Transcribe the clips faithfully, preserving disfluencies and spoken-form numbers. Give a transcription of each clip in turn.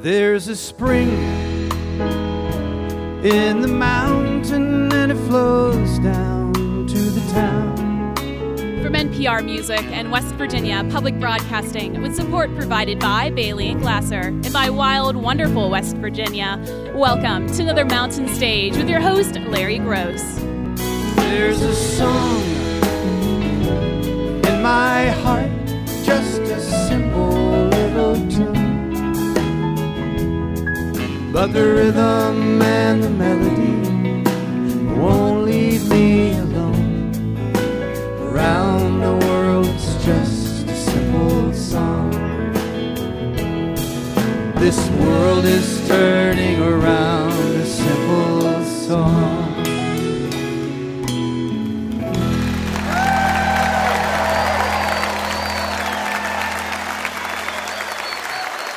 There's a spring in the mountain and it flows down to the town. From N P R Music and West Virginia Public Broadcasting, with support provided by Bailey and Glasser and by Wild Wonderful West Virginia, welcome to another Mountain Stage with your host, Larry Gross. There's a song in my heart, just a simple little tune, but the rhythm and the melody won't leave me alone. Around the world it's just a simple song. This world is turning around, a simple song.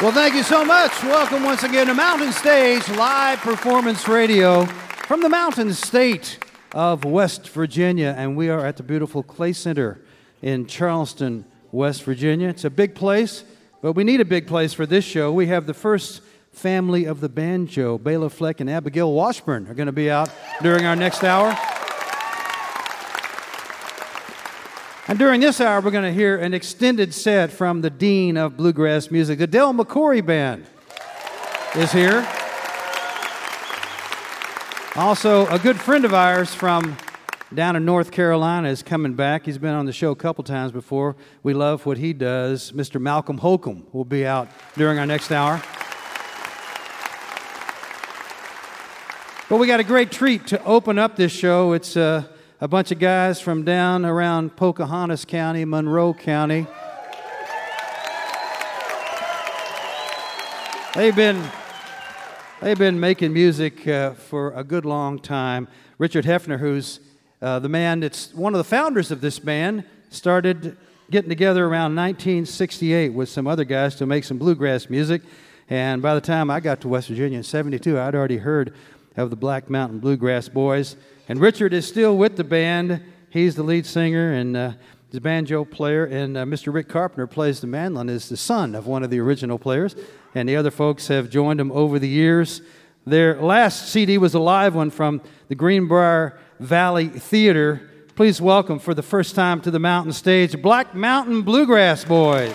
Well, thank you so much. Welcome once again to Mountain Stage, live performance radio from the mountain state of West Virginia. And we are at the beautiful Clay Center in Charleston, West Virginia. It's a big place, but we need a big place for this show. We have the first family of the banjo. Bela Fleck and Abigail Washburn are going to be out during our next hour. And during this hour, we're going to hear an extended set from the Dean of Bluegrass Music. The Del McCoury Band is here. Also, a good friend of ours from down in North Carolina is coming back. He's been on the show a couple times before. We love what he does. Mister Malcolm Holcombe will be out during our next hour. But we got a great treat to open up this show. It's... Uh, A bunch of guys from down around Pocahontas County, Monroe County. They've been, they've been making music uh, for a good long time. Richard Hefner, who's uh, the man that's one of the founders of this band, started getting together around nineteen sixty-eight with some other guys to make some bluegrass music. And by the time I got to West Virginia in seventy-two, I'd already heard of the Black Mountain Bluegrass Boys. And Richard is still with the band. He's the lead singer and uh, the banjo player. And uh, Mister Rick Carpenter plays the mandolin, is the son of one of the original players. And the other folks have joined him over the years. Their last C D was a live one from the Greenbrier Valley Theater. Please welcome, for the first time to the Mountain Stage, Black Mountain Bluegrass Boys.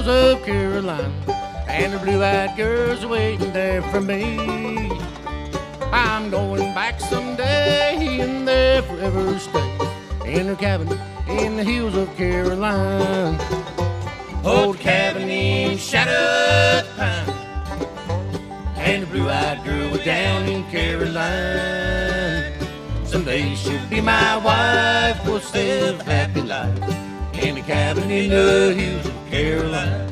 Of Carolina, and the blue-eyed girls waiting there for me. I'm going back someday and there forever stay in her cabin in the hills of Carolina. Old cabin in shadow pine, and the blue-eyed girl was down in Carolina. Someday she'll be my wife, we'll live a happy life in the cabin in the hills of Carolina.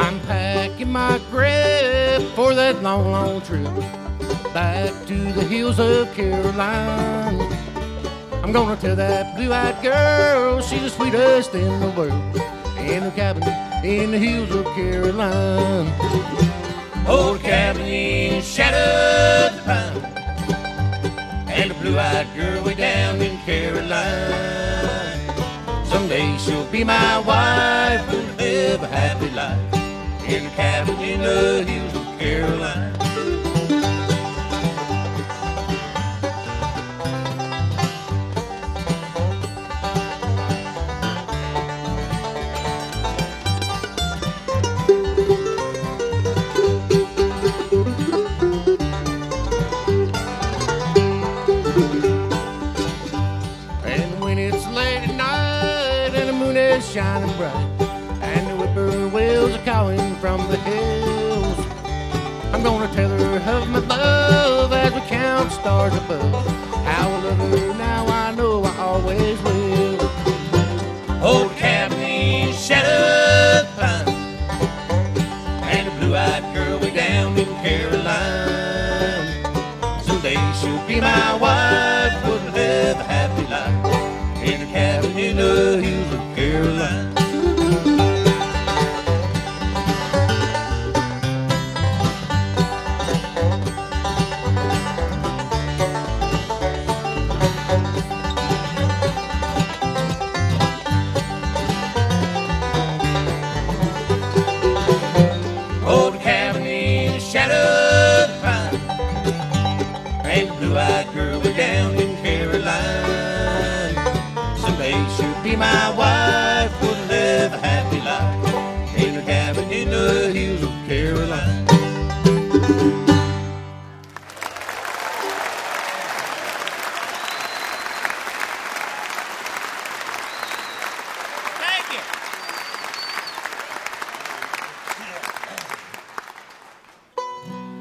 I'm packing my grip for that long, long trip back to the hills of Carolina. I'm gonna tell that blue-eyed girl she's the sweetest in the world in her cabin in the hills of Carolina. Old cabin in shadow the pine, and the blue-eyed girl way down in Carolina. Someday she'll be my wife, we'll live a happy life in her cabin in the hills of Carolina. Shining bright, and the whippoorwills are calling from the hills. tell her of my love as we count stars above. How I love her now, I know I always will. Old cabin shadow pine and a blue-eyed girl way down in Carolina. Someday she'll be my wife, we'll live a happy life in a cabin in the hills of Carolina. My wife will live a happy life in a cabin in the hills of Carolina. Thank you.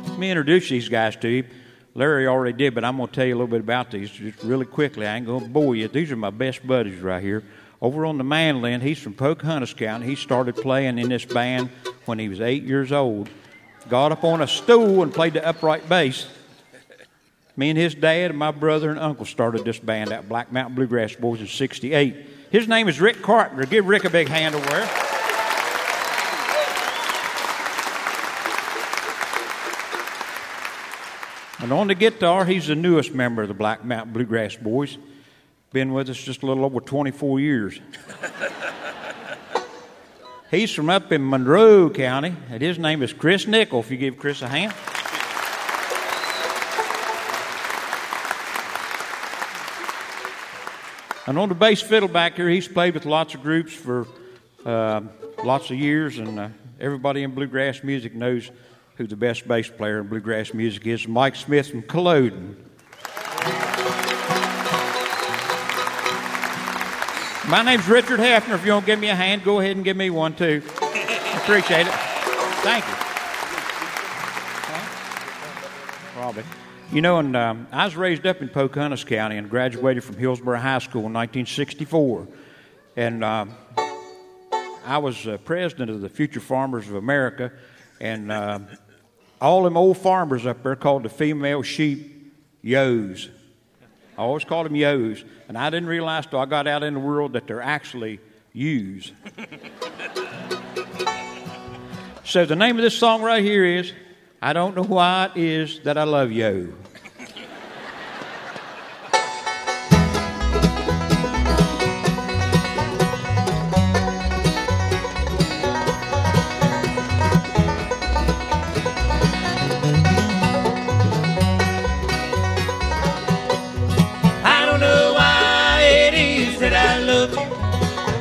Let me introduce these guys to you. Larry already did, but I'm going to tell you a little bit about these just really quickly. I ain't going to bore you. These are my best buddies right here. Over on the mainland, he's from Pocahontas County. He started playing in this band when he was eight years old. Got up on a stool and played the upright bass. Me and his dad and my brother and uncle started this band at Black Mountain Bluegrass Boys in sixty-eight. His name is Rick Carpenter. Give Rick a big hand over there. And on the guitar, he's the newest member of the Black Mountain Bluegrass Boys. Been with us just a little over twenty-four years. He's from up in Monroe County, and his name is Chris Nickel, if you give Chris a hand. And on the bass fiddle back here, he's played with lots of groups for uh, lots of years, and uh, everybody in bluegrass music knows who the best bass player in bluegrass music is, Mike Smith from Culloden. My name's Richard Hefner. If you don't give me a hand, go ahead and give me one, too. Appreciate it. Thank you. Huh? Probably. You know, and um, I was raised up in Pocahontas County and graduated from Hillsborough High School in nineteen sixty-four. And um, I was uh, president of the Future Farmers of America, and... Uh, all them old farmers up there called the female sheep yos. I always called them yos. And I didn't realize till I got out in the world that they're actually yous. So the name of this song right here is, I Don't Know Why It Is That I Love Yo.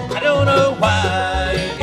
I don't know why it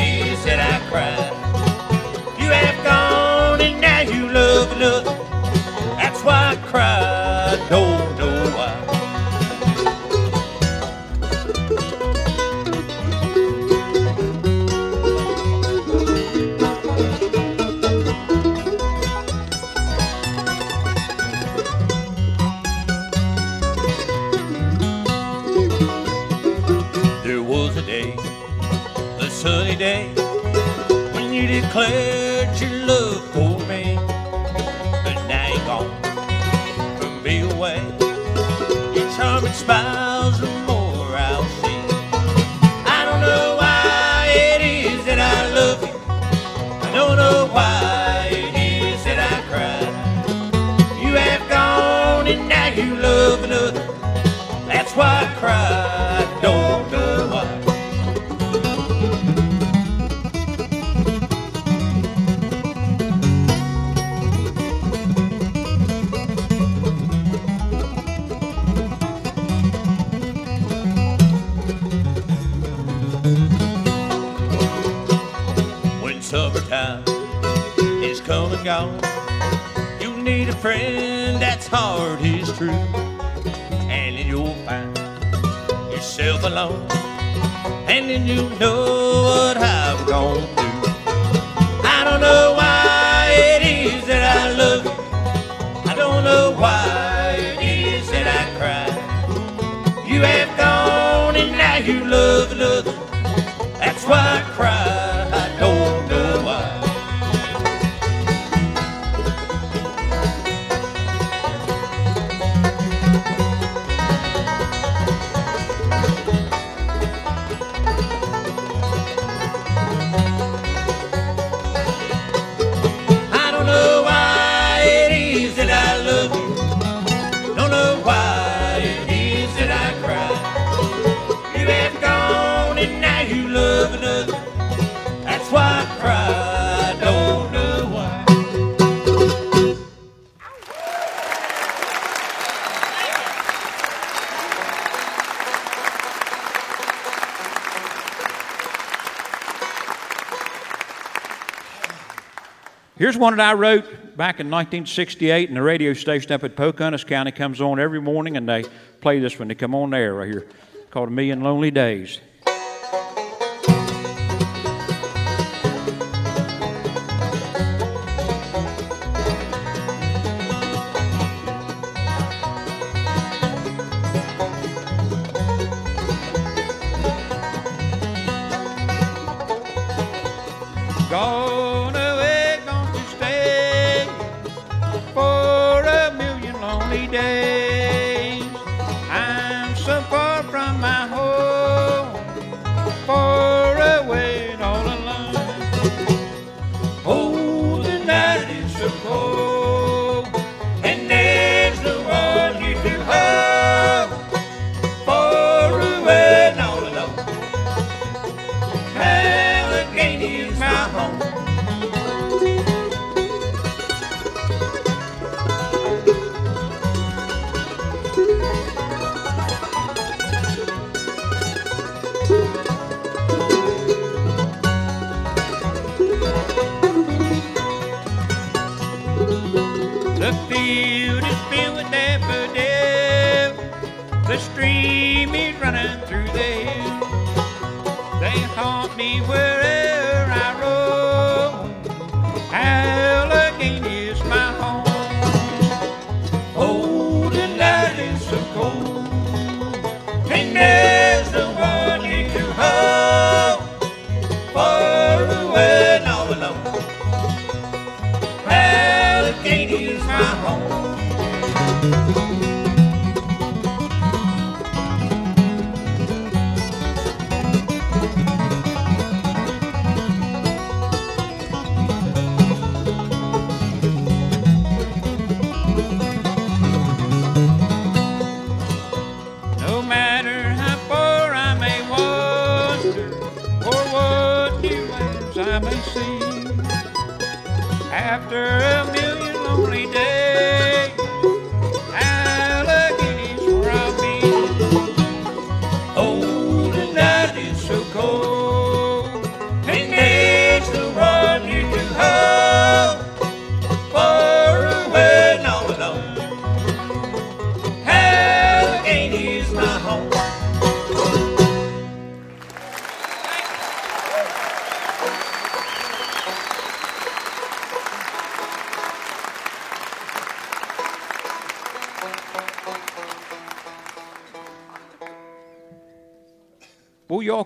is that I love you. Here's one that I wrote back in nineteen sixty-eight, and the radio station up at Pocahontas County comes on every morning, and they play this when they come on there right here. It's called A Million Lonely Days.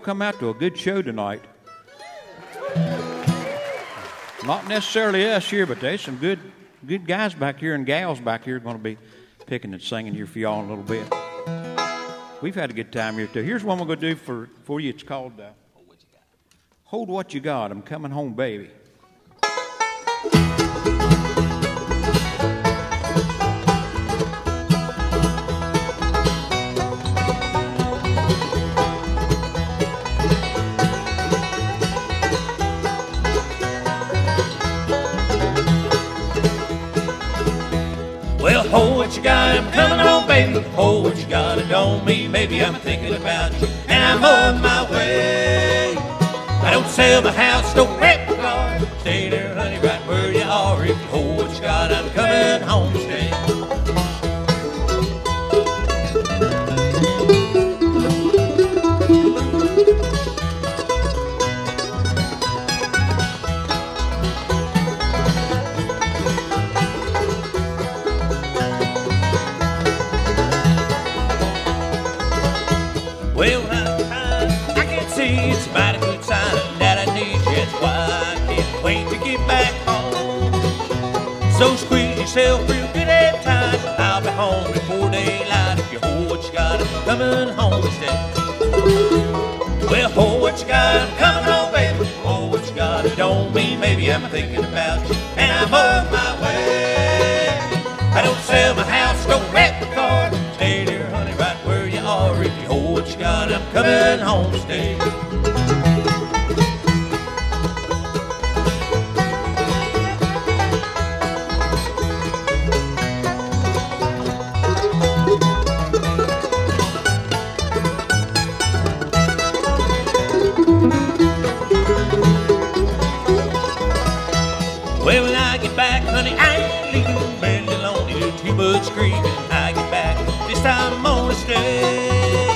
Come out to a good show tonight. Not necessarily us here, but there's some good good guys back here and gals back here going to be picking and singing here for y'all in a little bit. We've had a good time here too. Here's one we're going to do for, for you. It's called uh, Hold What You Got. I'm Coming Home, Baby. Hold what you got, I'm coming home, baby. Hold what you got, it don't mean, baby, I'm thinking about you, and I'm on my way. I don't sell my house, don't rent my car. Stay there, honey, right where you are. If you hold what you got, I'm coming home to stay. So squeeze yourself real good and tight. I'll be home before daylight. If you hold what you got, I'm coming home instead. Well, hold what you got, I'm coming home, baby. Hold what you got, it don't mean maybe I'm thinking about you, and I'm on my way. I don't sell my house, don't rent my car. Stay there, honey, right where you are. If you hold what you got, I'm coming home instead. Well, when I get back, honey, I ain't leaving barely alone. There's too much screaming. I get back, this time I'm gonna stay.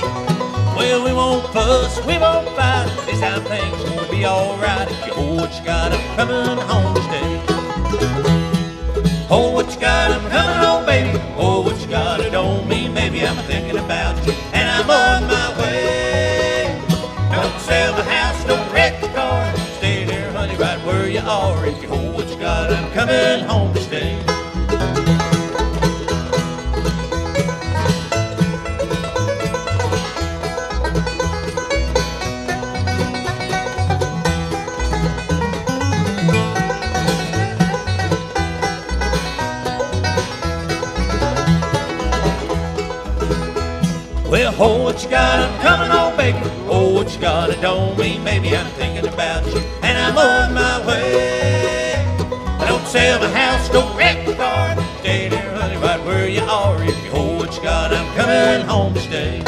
Well, we won't fuss, we won't fight. This time things gonna be alright. If you hold what you got, I'm coming home to stay. Hold what you got, I'm coming home, baby. Hold what you got, it don't mean maybe. I'm thinking about you, and I'm on my way. Don't sell the house, don't wreck the car. Stay there, honey, right where you are. If you hold God, I'm coming home to stay. Well, hold what you got, I'm coming home, baby. Hold what you got, it don't mean maybe. I'm thinking about you, and I'm on my way. Sell the house, don't wreck the car. Stay there, honey, right where you are. If you hold what you got, I'm coming home to stay.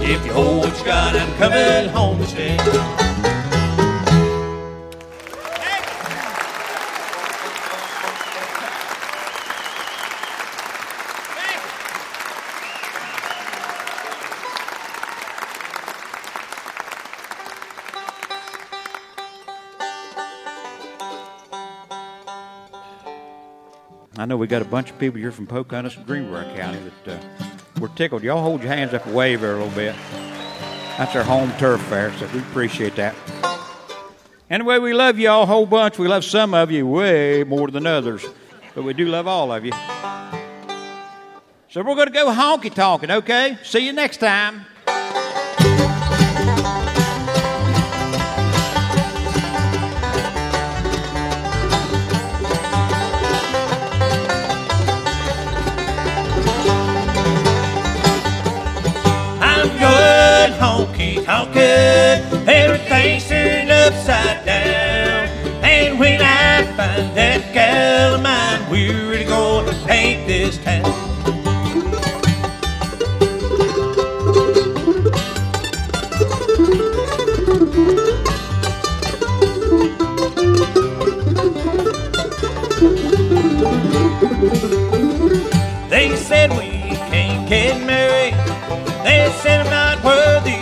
If you hold what you got, I'm coming home to stay. I know we got a bunch of people here from Pocahontas and Greenbrier County that uh, were tickled. Y'all hold your hands up and wave there a little bit. That's our home turf fair, so we appreciate that. Anyway, we love y'all a whole bunch. We love some of you way more than others, but we do love all of you. So we're going to go honky-tonkin', okay? See you next time. Honky-tonkin', everything's turned upside down. And when I find that gal of mine, we're really gonna paint this town. They said we can't get married. They said I'm not worthy.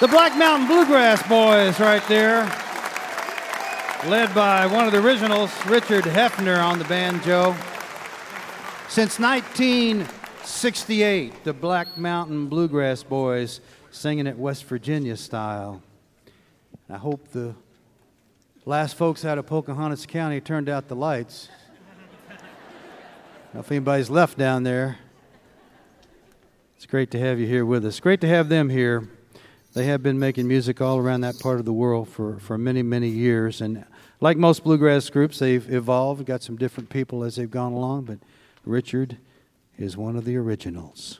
The Black Mountain Bluegrass Boys right there, led by one of the originals, Richard Hefner on the banjo. Since nineteen sixty-eight, the Black Mountain Bluegrass Boys singing it West Virginia style. I hope the last folks out of Pocahontas County turned out the lights. I don't know if anybody's left down there. It's great to have you here with us. Great to have them here. They have been making music all around that part of the world for, for many, many years. And like most bluegrass groups, they've evolved, got some different people as they've gone along, but Richard is one of the originals.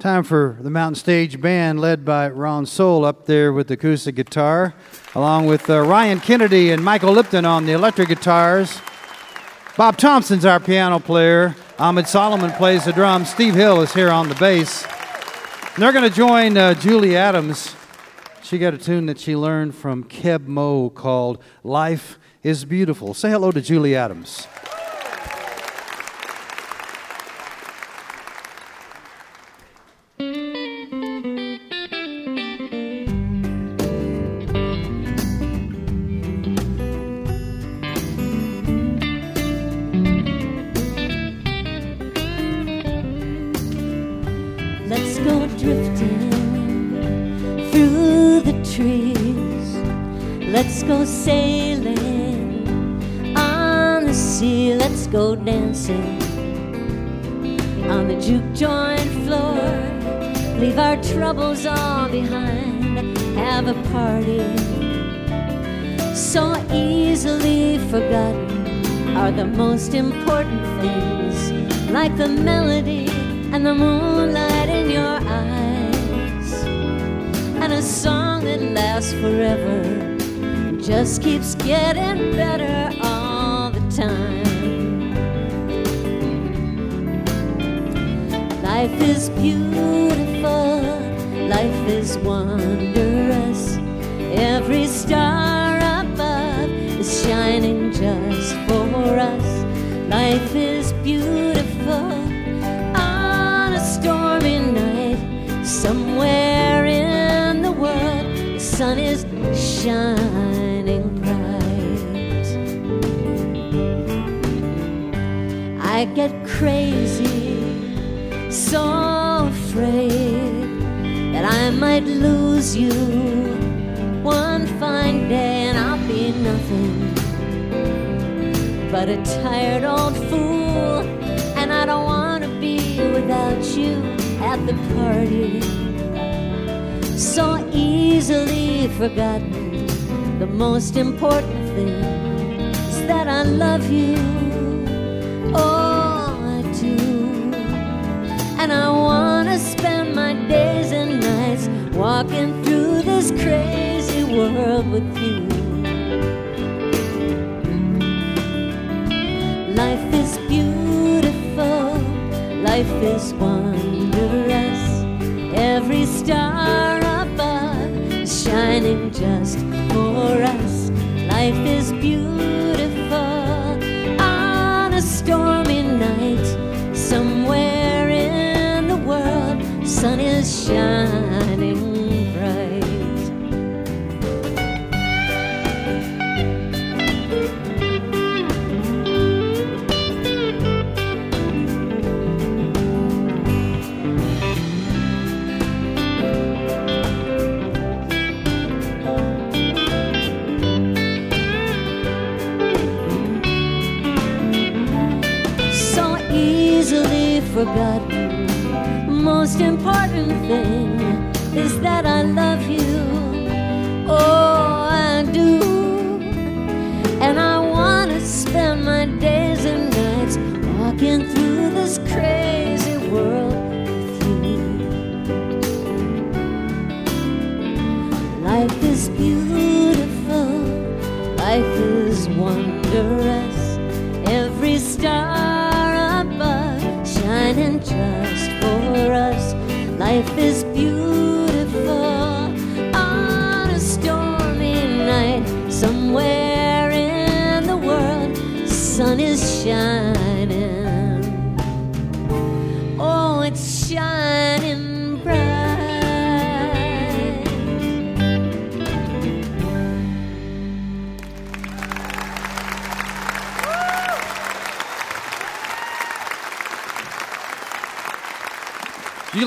Time for the Mountain Stage Band, led by Ron Soule up there with the acoustic guitar, along with uh, Ryan Kennedy and Michael Lipton on the electric guitars. Bob Thompson's our piano player. Ahmed Solomon plays the drums. Steve Hill is here on the bass. And they're going to join uh, Julie Adams. She got a tune that she learned from Keb Moe called Life is Beautiful. Say hello to Julie Adams.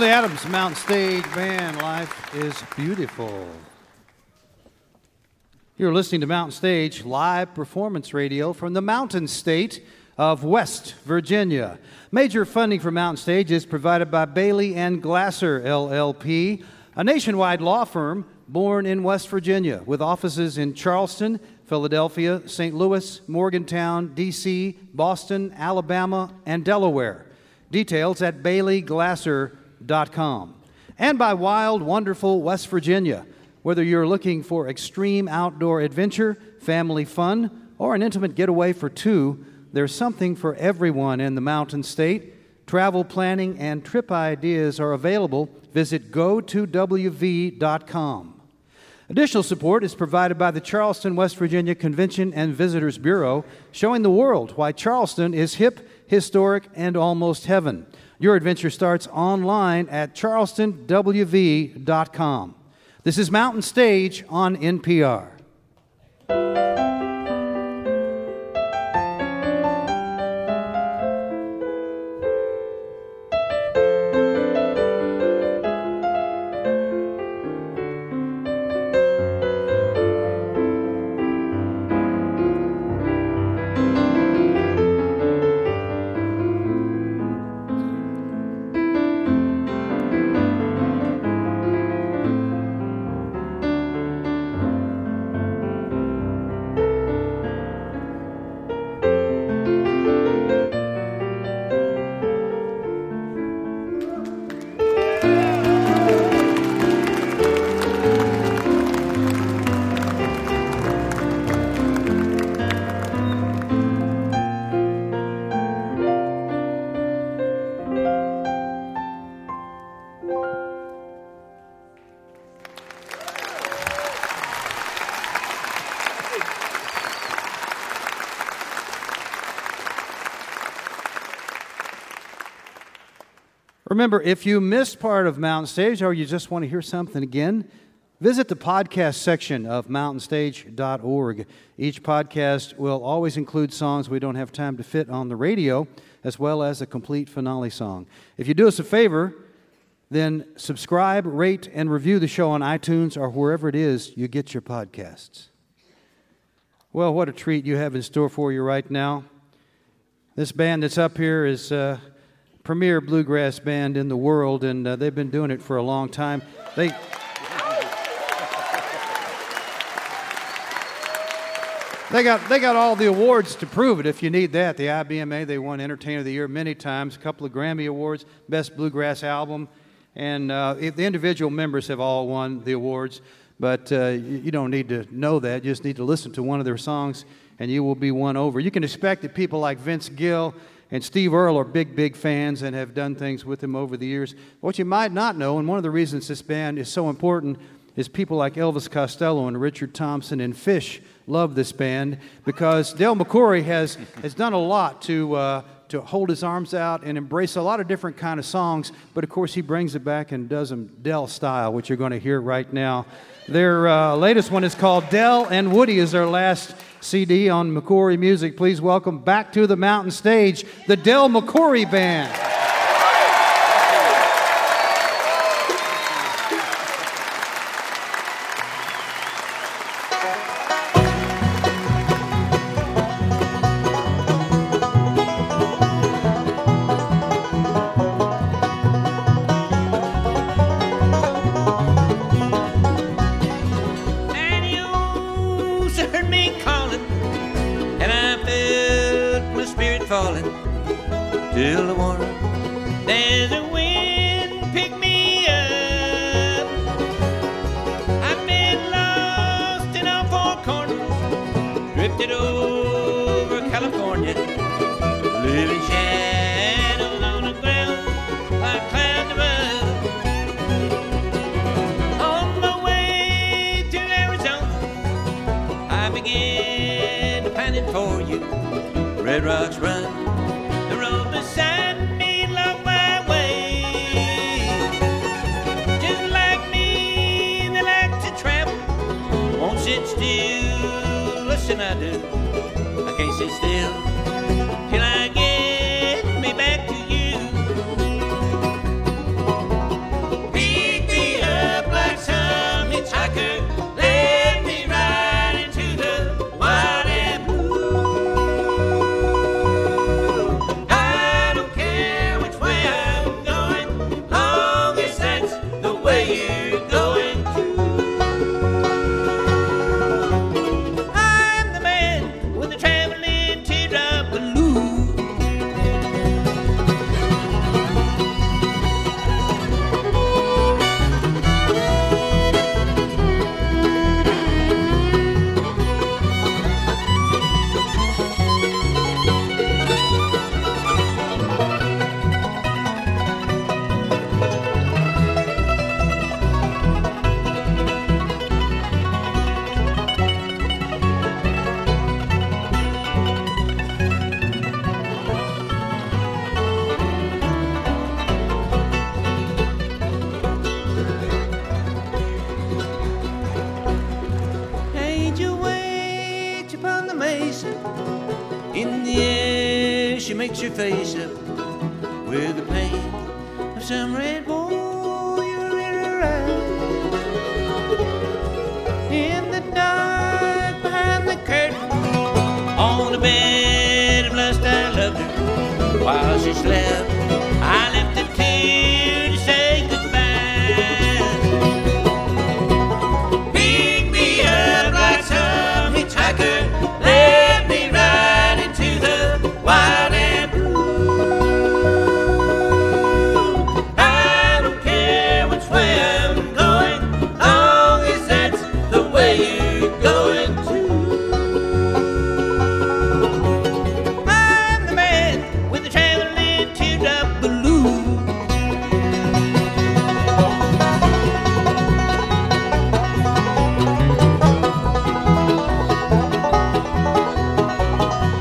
Adams Mountain Stage Band, Life is Beautiful. You're listening to Mountain Stage live performance radio from the Mountain State of West Virginia. Major funding for Mountain Stage is provided by Bailey and Glasser, L L P, a nationwide law firm born in West Virginia with offices in Charleston, Philadelphia, Saint Louis, Morgantown, D C, Boston, Alabama, and Delaware. Details at Bailey Glasser dot com. Theater dot com. And by Wild Wonderful West Virginia. Whether you're looking for extreme outdoor adventure, family fun, or an intimate getaway for two, there's something for everyone in the Mountain State. Travel planning and trip ideas are available. Visit go to w v dot com. Additional support is provided by the Charleston, West Virginia Convention and Visitors Bureau, showing the world why Charleston is hip, historic, and almost heaven. Your adventure starts online at charleston w v dot com. This is Mountain Stage on N P R. Remember, if you missed part of Mountain Stage or you just want to hear something again, visit the podcast section of mountain stage dot org. Each podcast will always include songs we don't have time to fit on the radio, as well as a complete finale song. If you do us a favor, then subscribe, rate, and review the show on iTunes or wherever it is you get your podcasts. Well, what a treat you have in store for you right now. This band that's up here is... Uh, premier bluegrass band in the world, and uh, they've been doing it for a long time. They they got they got all the awards to prove it. If you need that, the I B M A, they won Entertainer of the Year many times, a couple of Grammy Awards, Best Bluegrass Album, and uh, the individual members have all won the awards. But uh, you don't need to know that. You just need to listen to one of their songs, and you will be won over. You can expect that people like Vince Gill and Steve Earle are big, big fans and have done things with him over the years. What you might not know, and one of the reasons this band is so important, is people like Elvis Costello and Richard Thompson and Fish love this band because Del McCoury has, has done a lot to, uh, to hold his arms out and embrace a lot of different kind of songs, but of course he brings it back and does them Del style, which you're going to hear right now. Their uh, latest one is called Del and Woody, is their last C D on McCoury Music. Please welcome back to the Mountain Stage, the Del McCoury Band. Traveling teardrop. paint your face up with the paint of some red boy you're in a ride. In the dark behind the curtain, on the bed of lust I loved her. While she slept, I left a tear to say goodbye. Pick me up like some hitchhiker, let me ride into the wild and blue. I don't care which way I'm going, long as that's the way you're going to. I'm the man with the traveling teardrop balloon. I'm the man with the traveling teardrop balloon. I'm the man with the traveling teardrop balloon.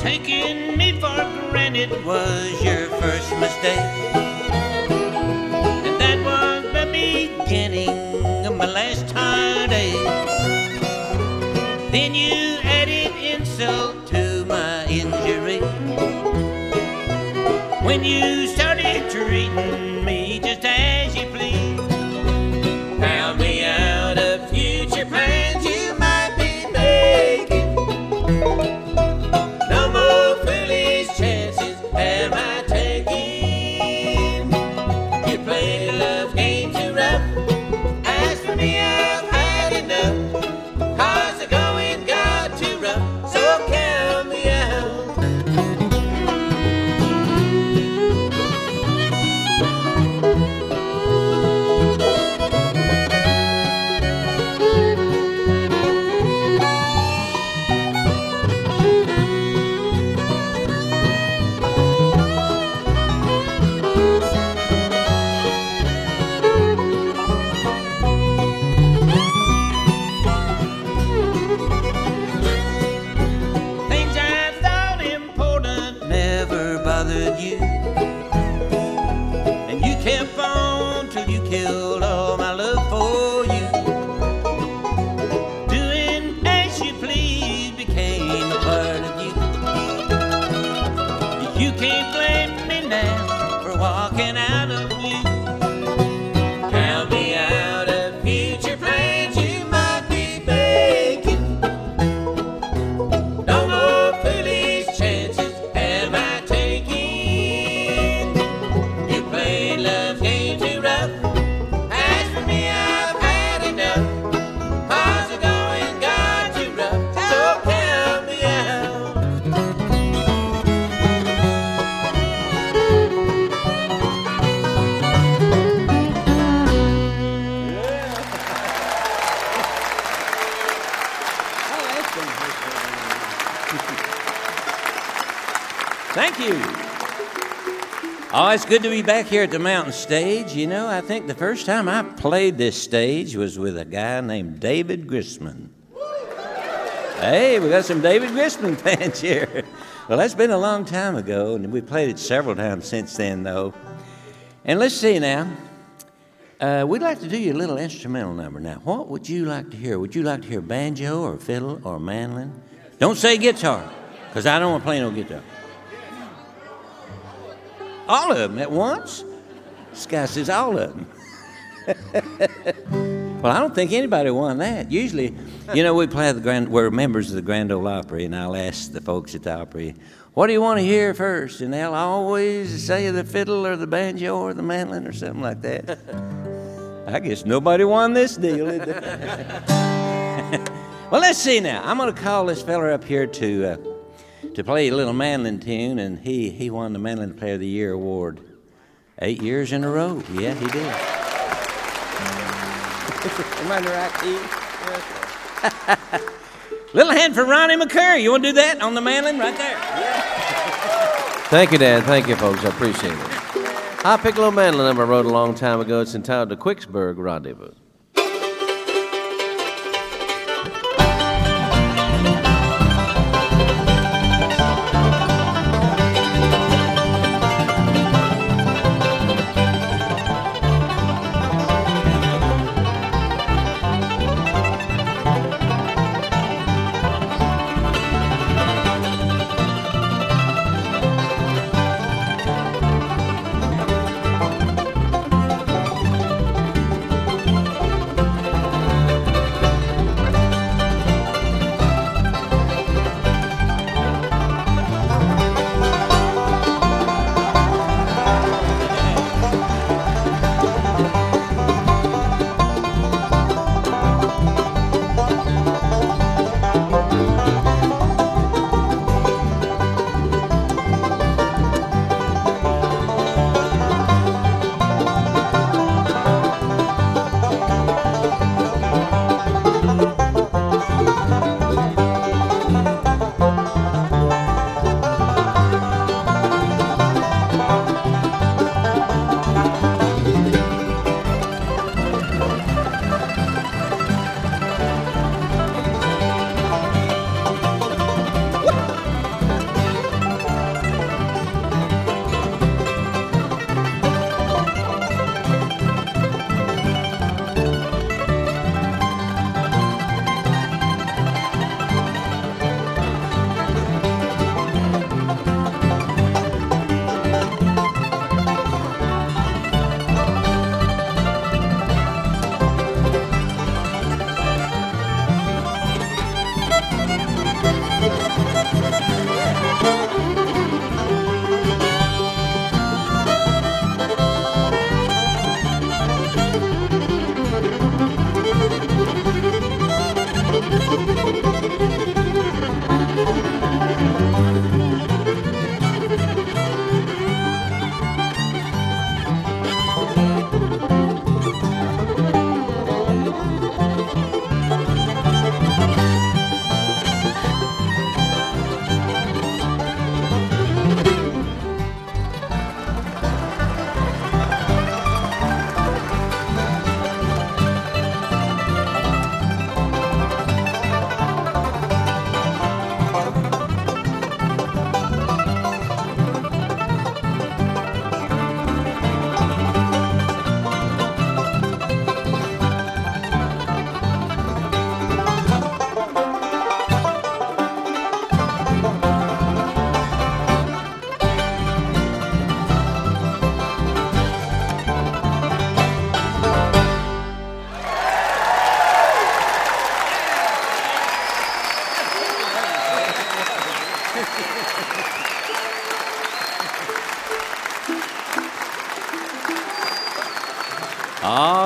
Taking me for granted was your first mistake, and that was the beginning of my last heartache. Then you added insult to my injury when you started treating me just as you please. Found me out of future plans you might be making. No more foolish chances am I taking. You played the love game too rough. As for me, I've had enough. Cause the going got too rough. So count me out. Things I thought important never bothered you, and you kept on till you killed all my love for you. Doing as you please became a part of you. You can't blame me now for walking out of you. Count me out of future plans you might be making. No more foolish chances am I taking. You played love game too rough. As for me, I've had enough. Cause the going got too rough. So count me out. Thank you. Oh, it's good to be back here at the Mountain Stage. You know, I think the first time I played this stage was with a guy named David Grisman. Hey, we got some David Grisman fans here. Well, that's been a long time ago, and we played it several times since then, though. And let's see now. Uh, we'd like to do you a little instrumental number now. What would you like to hear? Would you like to hear banjo or fiddle or mandolin? Don't say guitar, because I don't want to play no guitar. All of them at once? This guy says all of them. Well, I don't think anybody won that. Usually, you know, we play the grand, we're members of the Grand Ole Opry, and I'll ask the folks at the Opry, what do you want to hear first? And they'll always say the fiddle or the banjo or the mandolin or something like that. I guess nobody won this deal, did they? Well, let's see now. I'm going to call this fella up here to uh, to play a little mandolin tune, and he, he won the Mandolin Player of the Year award eight years in a row. Yeah, he did. Am I in the right key? Little hand for Ronnie McCurry. You want to do that on the mandolin right there? Yeah. Thank you, Dad. Thank you, folks. I appreciate it. I picked a little mandolin number I wrote a long time ago. It's entitled The Quicksburg Rendezvous.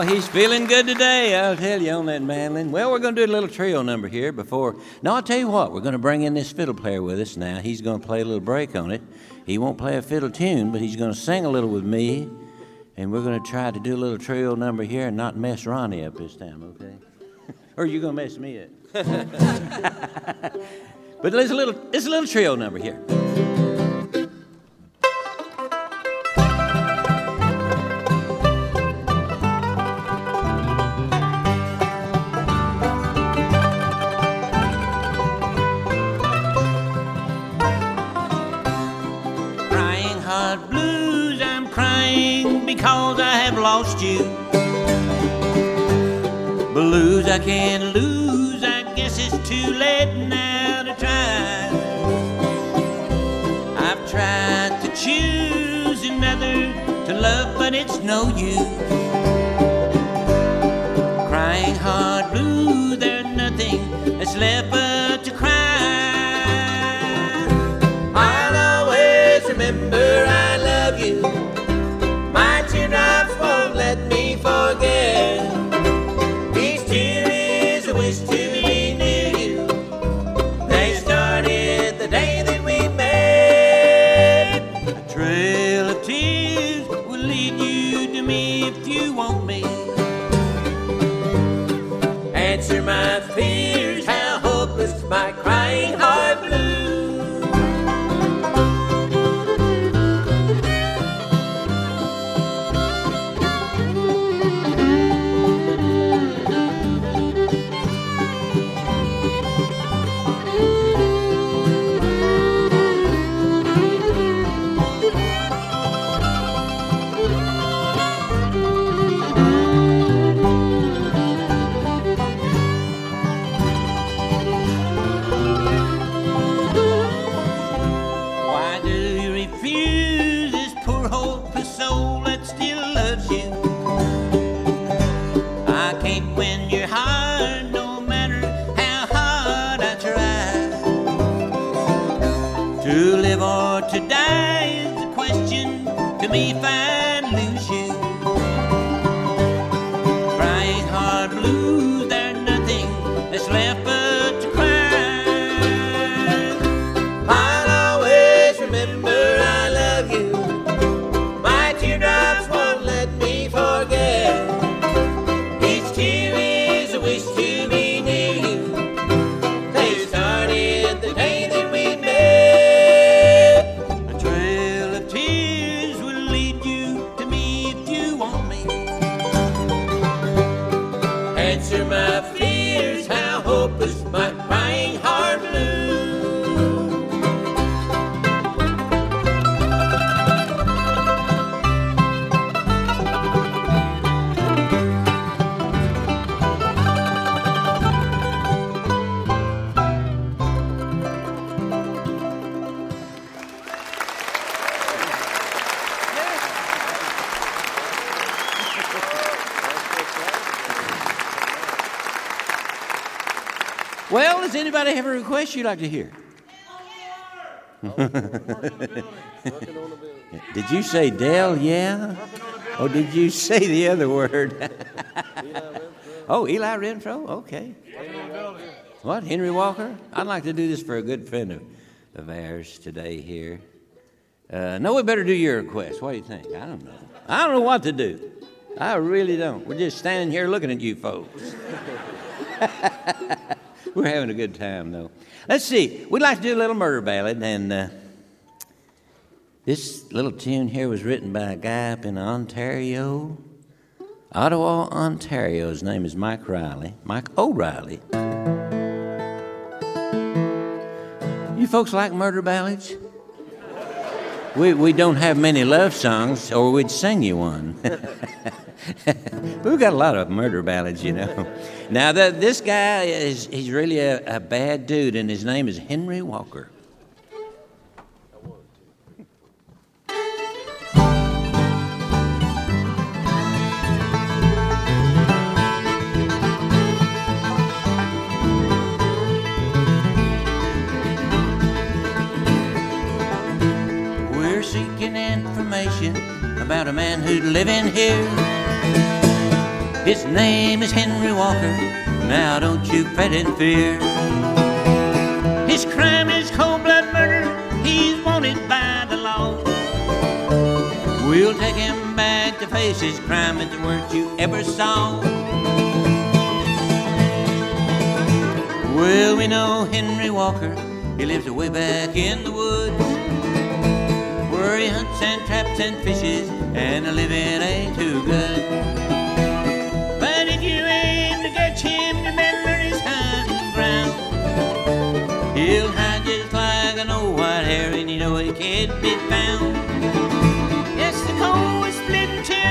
He's feeling good today, I'll tell you, on that mandolin. Well, we're going to do a little trio number here before... No, I'll tell you what, we're going to bring in this fiddle player with us now. He's going to play a little break on it. He won't play a fiddle tune, but he's going to sing a little with me, and we're going to try to do a little trio number here and not mess Ronnie up this time, okay? Or you're going to mess me up. But there's a little, it's a little trio number here. because I have lost you. Blues I can't lose, I guess it's too late now to try. I've tried to choose another to love, but it's no use. Crying hard blue, there's nothing that's left but to cry. I'll always remember I love you. My teardrops won't let me forget. These tears I wish to be near you. They started the day that we met. A trail of tears will lead you to me if you want me. Answer my fears, how hopeless my crying heart blue. Well, does anybody have a request you'd like to hear? Did you say Del, yeah? Or did you say the other word? Oh, Eli Renfro? Okay. What, Henry Walker? I'd like to do this for a good friend of, of ours today here. Uh, no, we better do your request. What do you think? I don't know. I don't know what to do. I really don't. We're just standing here looking at you folks. We're having a good time, though. Let's see. We'd like to do a little murder ballad, and uh, this little tune here was written by a guy up in Ontario, Ottawa, Ontario. His name is Mike Riley, Mike O'Reilly. You folks like murder ballads? We we don't have many love songs, or we'd sing you one. But we've got a lot of murder ballads, you know. Now, the, this guy, is he's really a, a bad dude, and his name is Henry Walker. We're seeking information about a man who'd live in here. His name is Henry Walker, now don't you fret in fear. His crime is cold-blood murder, he's wanted by the law. We'll take him back to face his crime at the worst you ever saw. Well, we know Henry Walker, he lives away back in the woods, where he hunts and traps and fishes, and a living ain't too good. He'll hide just like an old white hare, and you know he can't be found. Yes, the cold is splitting tears.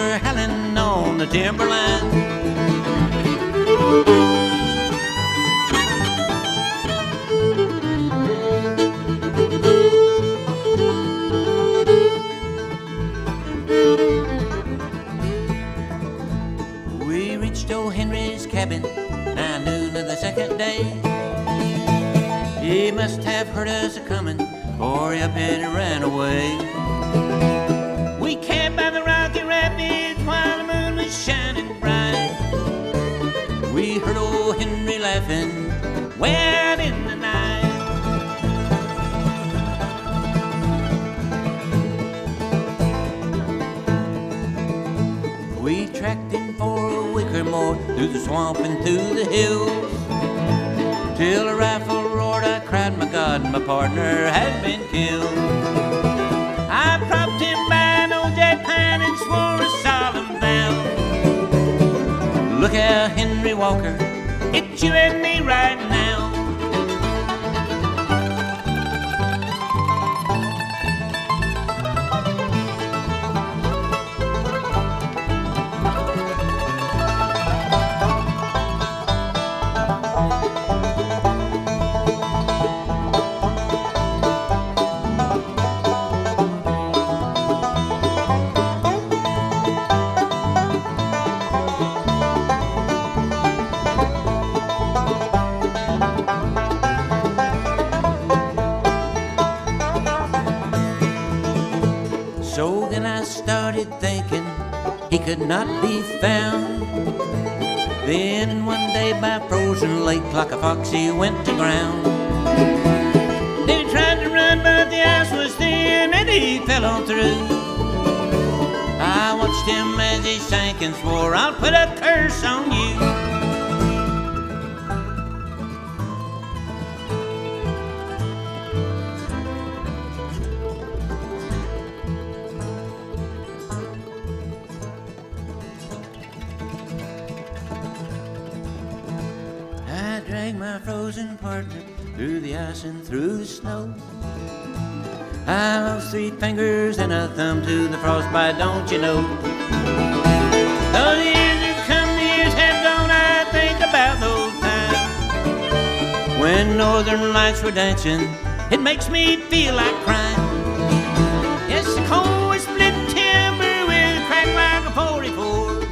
for Helen on the timberland. Cabin, nigh noon of the second day. He must have heard us a-comin', or he up and ran away. We camped by the rocky rapids while the moon was shining bright. We heard old Henry laughing well in the night. We tracked him for a Wickermore through the swamp and through the hills, till a rifle roared. I cried, my God, my partner had been killed. I propped him by an old jack pine and swore a solemn vow. Look out, Henry Walker, it's you and me right now. Thinking he could not be found. Then one day by frozen lake, like a fox he went to ground. Then he tried to run, but the ice was thin and he fell on through. I watched him as he sank and swore, I'll put a curse on you. Through the ice and through the snow, I lost three fingers and a thumb to the frostbite, don't you know? Though the years have come, the years have gone, I think about those times when northern lights were dancing. It makes me feel like crying. Yes, the cold is split timber with a crack like a forty-four,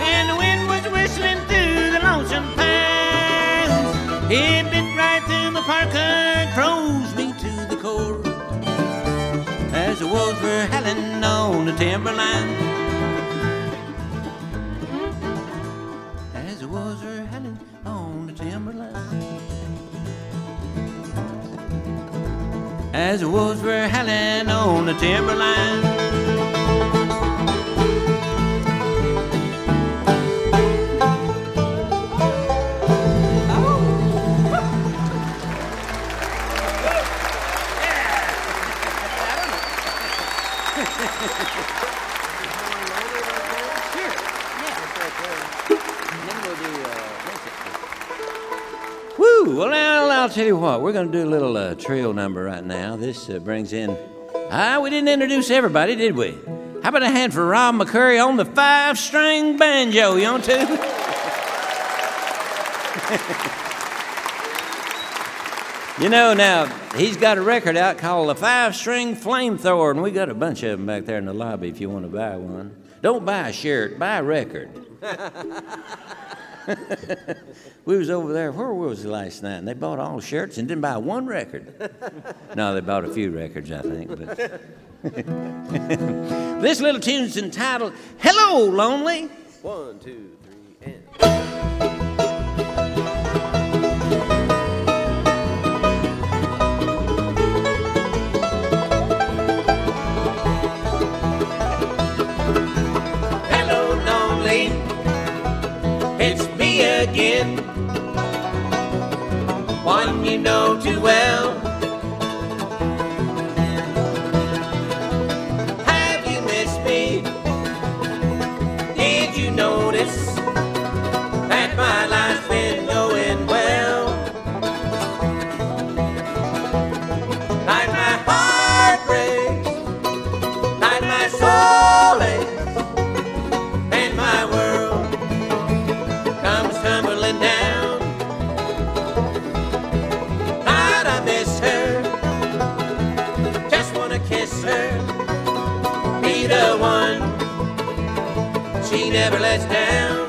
and the wind was whistling through the lonesome pines. It Parker froze me to the core as the wolves were howling on the timberline. As the wolves were howling on the timberline. As the wolves were howling on the timberline. I'll tell you what, we're going to do a little uh, trio number right now. This uh, brings in... Ah, we didn't introduce everybody, did we? How about a hand for Rob McCurry on the five-string banjo? You on to? You know, now, he's got a record out called The Five-String Flamethrower, and we got a bunch of them back there in the lobby if you want to buy one. Don't buy a shirt, buy a record. We was over there, where was the last night? And they bought all shirts and didn't buy one record. No, they bought a few records, I think. But this little tune's entitled, Hello, Lonely. One, two, three, and... Hello, Lonely. It's me again. One you know too well. Have you missed me? Did you notice that my life's been going well? Like my heart breaks, like my soul aches, she never lets down.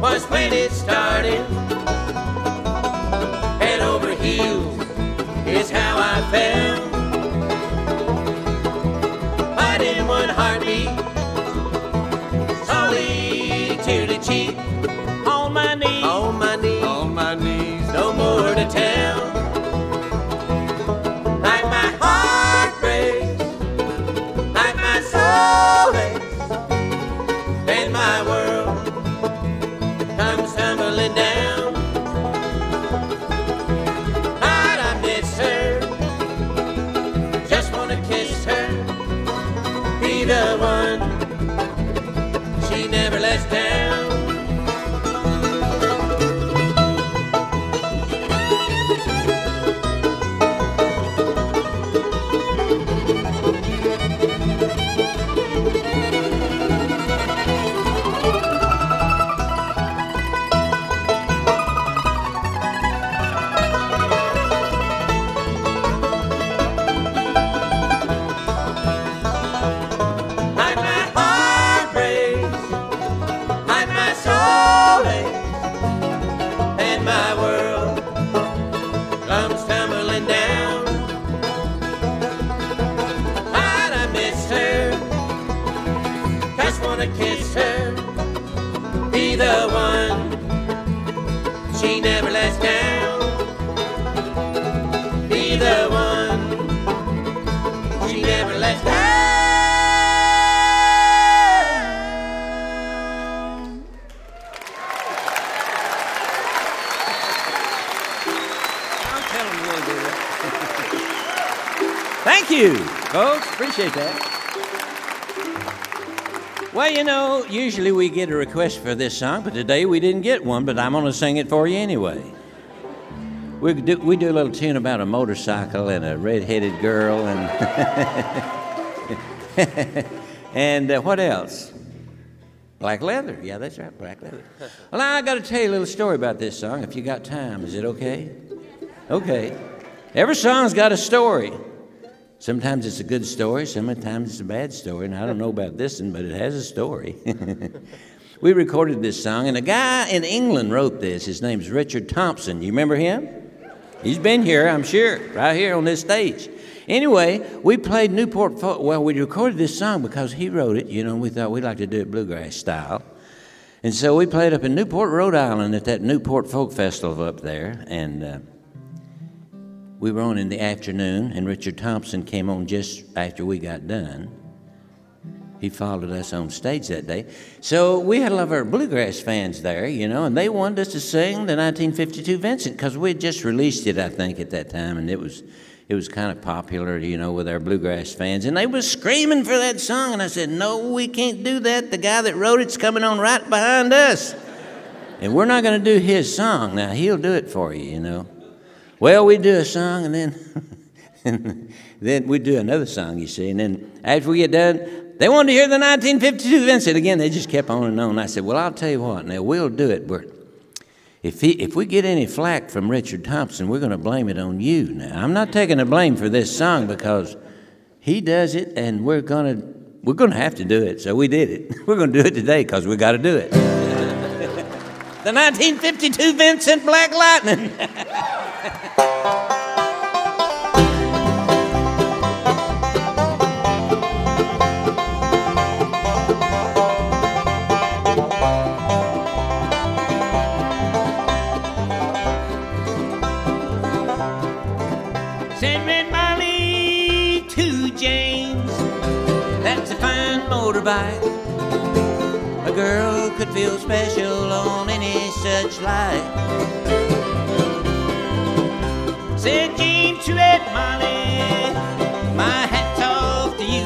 Was when it started, head over heels is how I fell. But in one heartbeat, solely to the cheek, on my knees, on my knees, on my knees, no more to tell. Like my heart breaks, like my soul aches, and my world tumbling down. God, I miss her, just wanna kiss her, be the one she never lets down. Appreciate that. Well, you know, usually we get a request for this song, but today we didn't get one, but I'm going to sing it for you anyway. We do, we do a little tune about a motorcycle and a red-headed girl and... and uh, what else? Black Leather. Yeah, that's right, Black Leather. Well, I got to tell you a little story about this song, if you got time. Is it okay? Okay. Every song's got a story. Sometimes it's a good story, sometimes it's a bad story, and I don't know about this one, but it has a story. We recorded this song, and a guy in England wrote this. His name's Richard Thompson. You remember him? He's been here, I'm sure, right here on this stage. Anyway, we played Newport, well, we recorded this song because he wrote it, you know, and we thought we'd like to do it bluegrass style. And so we played up in Newport, Rhode Island at that Newport Folk Festival up there, and... Uh, we were on in the afternoon, and Richard Thompson came on just after we got done. He followed us on stage that day. So we had a lot of our bluegrass fans there, you know, and they wanted us to sing the nineteen fifty-two Vincent, because we had just released it, I think, at that time, and it was it was kind of popular, you know, with our bluegrass fans. And they were screaming for that song, and I said, no, we can't do that. The guy that wrote it's coming on right behind us, and we're not going to do his song. Now, he'll do it for you, you know. Well, we'd do a song, and then and then we'd do another song, you see. And then after we get done, they wanted to hear the nineteen fifty-two Vincent again. They just kept on and on. And I said, well, I'll tell you what. Now, we'll do it, but if, he, if we get any flack from Richard Thompson, we're going to blame it on you. Now, I'm not taking the blame for this song because he does it, and we're going to we're going to have to do it. So we did it. We're going to do it today because we got to do it. The nineteen fifty-two Vincent, Black Lightning. Send Red Molly to James. That's a fine motorbike. A girl could feel special on any such light. Said James to Red Molly, my hat's off to you.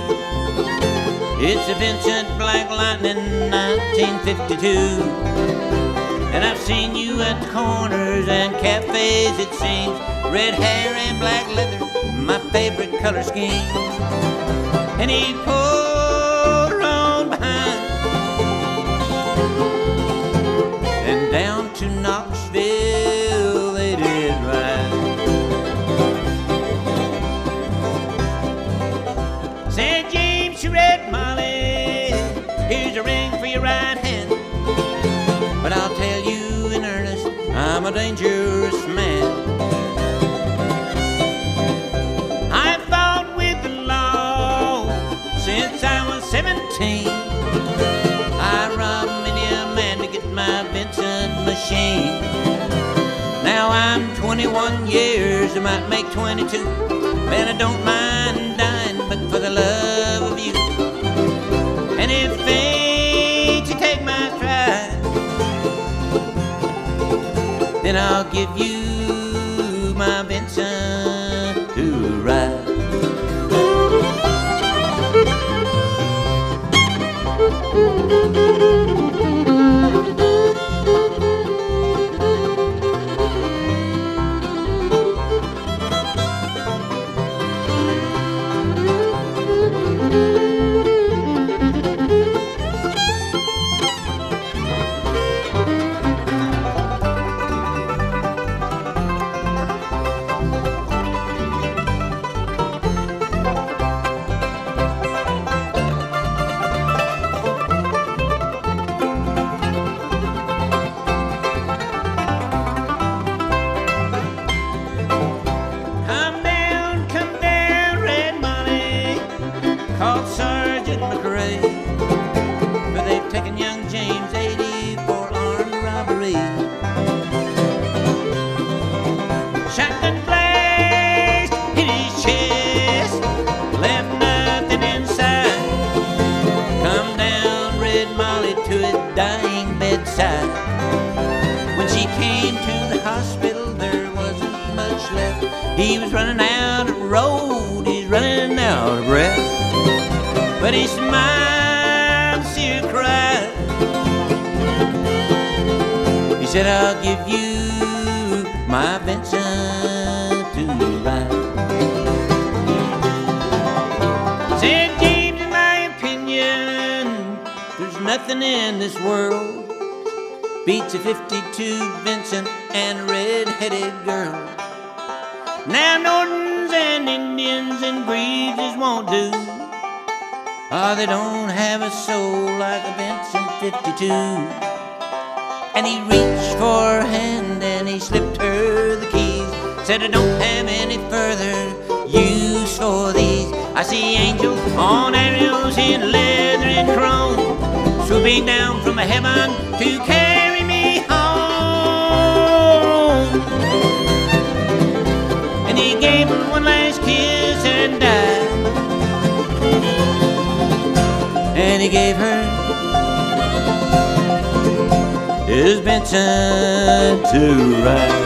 It's a Vincent Black Lightning nineteen fifty-two, and I've seen you at corners and cafes, it seems. Red hair and black leather, my favorite color scheme. And he pulled on behind and down to Knoxville they did ride. Said James to Red Molly, here's a ring for your right hand, but I'll tell you in earnest, I'm a dangerous man. seventeen, I robbed many a man to get my Vincent machine. Now I'm twenty-one years, I might make twenty-two. Man, I don't mind dying, but for the love of you. And if fate you take my try, then I'll give you my Vincent to ride. He was running out of road, he's running out of breath. But he smiled, see her cry. He said, I'll give you my Vincent to ride. Said James, in my opinion, there's nothing in this world beats a fifty-two Vincent and a red-headed girl. Now Nortons and Indians and Breeders won't do. Oh, they don't have a soul like a Vincent fifty-two. And he reached for her hand and he slipped her the keys. Said, I don't have any further use for these. I see angels on arrows in leather and chrome, swooping down from heaven to carry me home. He gave her one last kiss and died. And he gave her his Vincent to ride.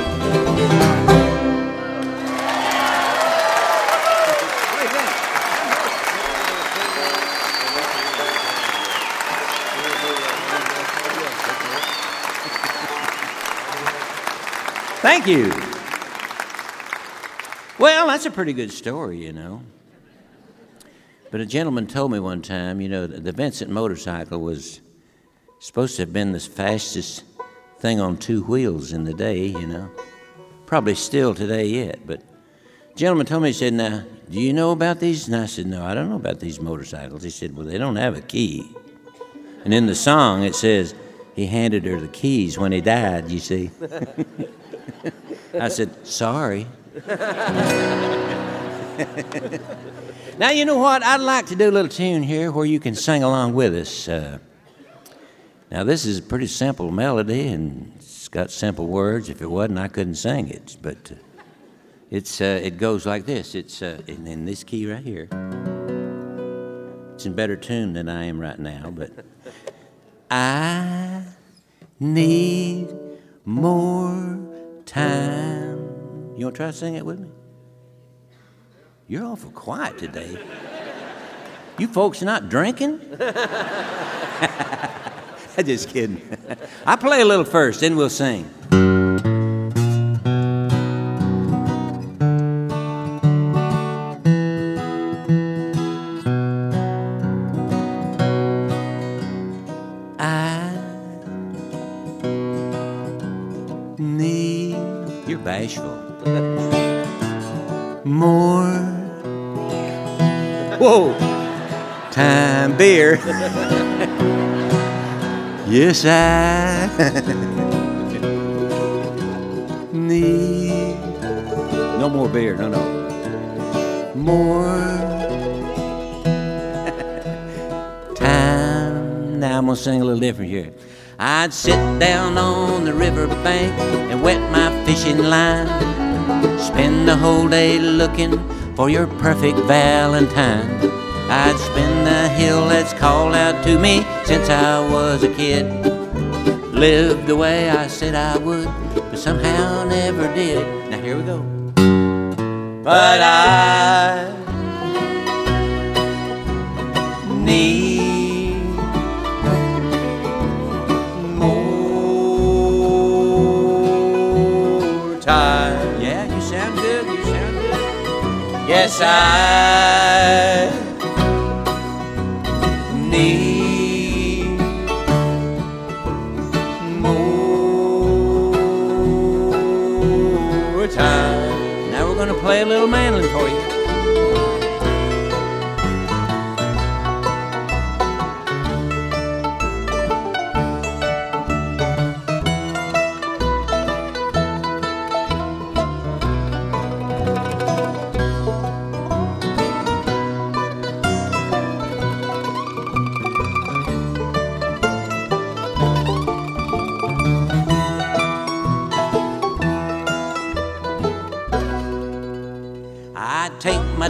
Thank you. Well, that's a pretty good story, you know. But a gentleman told me one time, you know, the Vincent motorcycle was supposed to have been the fastest thing on two wheels in the day, you know. Probably still today yet, but a gentleman told me, he said, now, do you know about these? And I said, no, I don't know about these motorcycles. He said, well, they don't have a key. And in the song, it says, he handed her the keys when he died, you see. I said, sorry. Now, you know what? I'd like to do a little tune here where you can sing along with us. Uh, now, this is a pretty simple melody, and it's got simple words. If it wasn't, I couldn't sing it. But uh, it's uh, it goes like this. It's uh, in, in this key right here. It's in better tune than I am right now, but I need more time. You want to try to sing it with me? You're awful quiet today. You folks not drinking? I'm just kidding. I'll play a little first, then we'll sing. Yes, I need no more beer, no, no, more time. Now I'm gonna sing a little different here. I'd sit down on the river bank and wet my fishing line, spend the whole day looking for your perfect valentine. I'd spin the hill that's called out to me since I was a kid. Lived the way I said I would, but somehow never did. Now here we go. But I need more time. Yeah, you sound good, you sound good. Yes, I... play a little mandolin for you.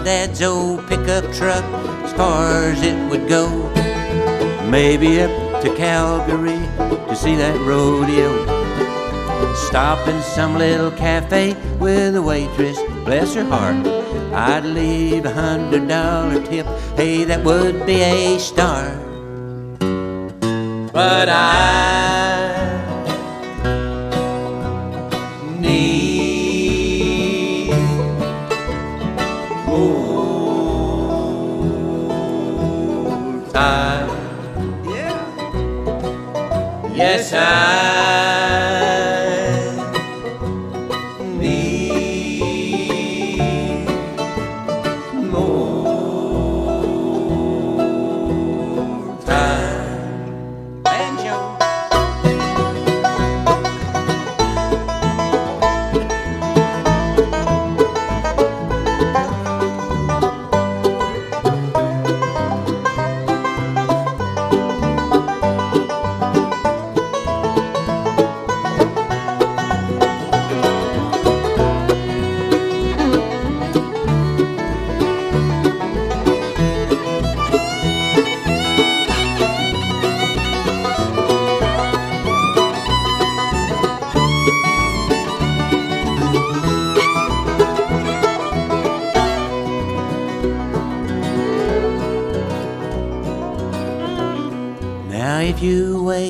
Dad's old pickup truck, as far as it would go, maybe up to Calgary to see that rodeo. Stop in some little cafe with a waitress, bless her heart. I'd leave a hundred dollar tip, hey, that would be a star. But I Yes, I need more time. Banjo.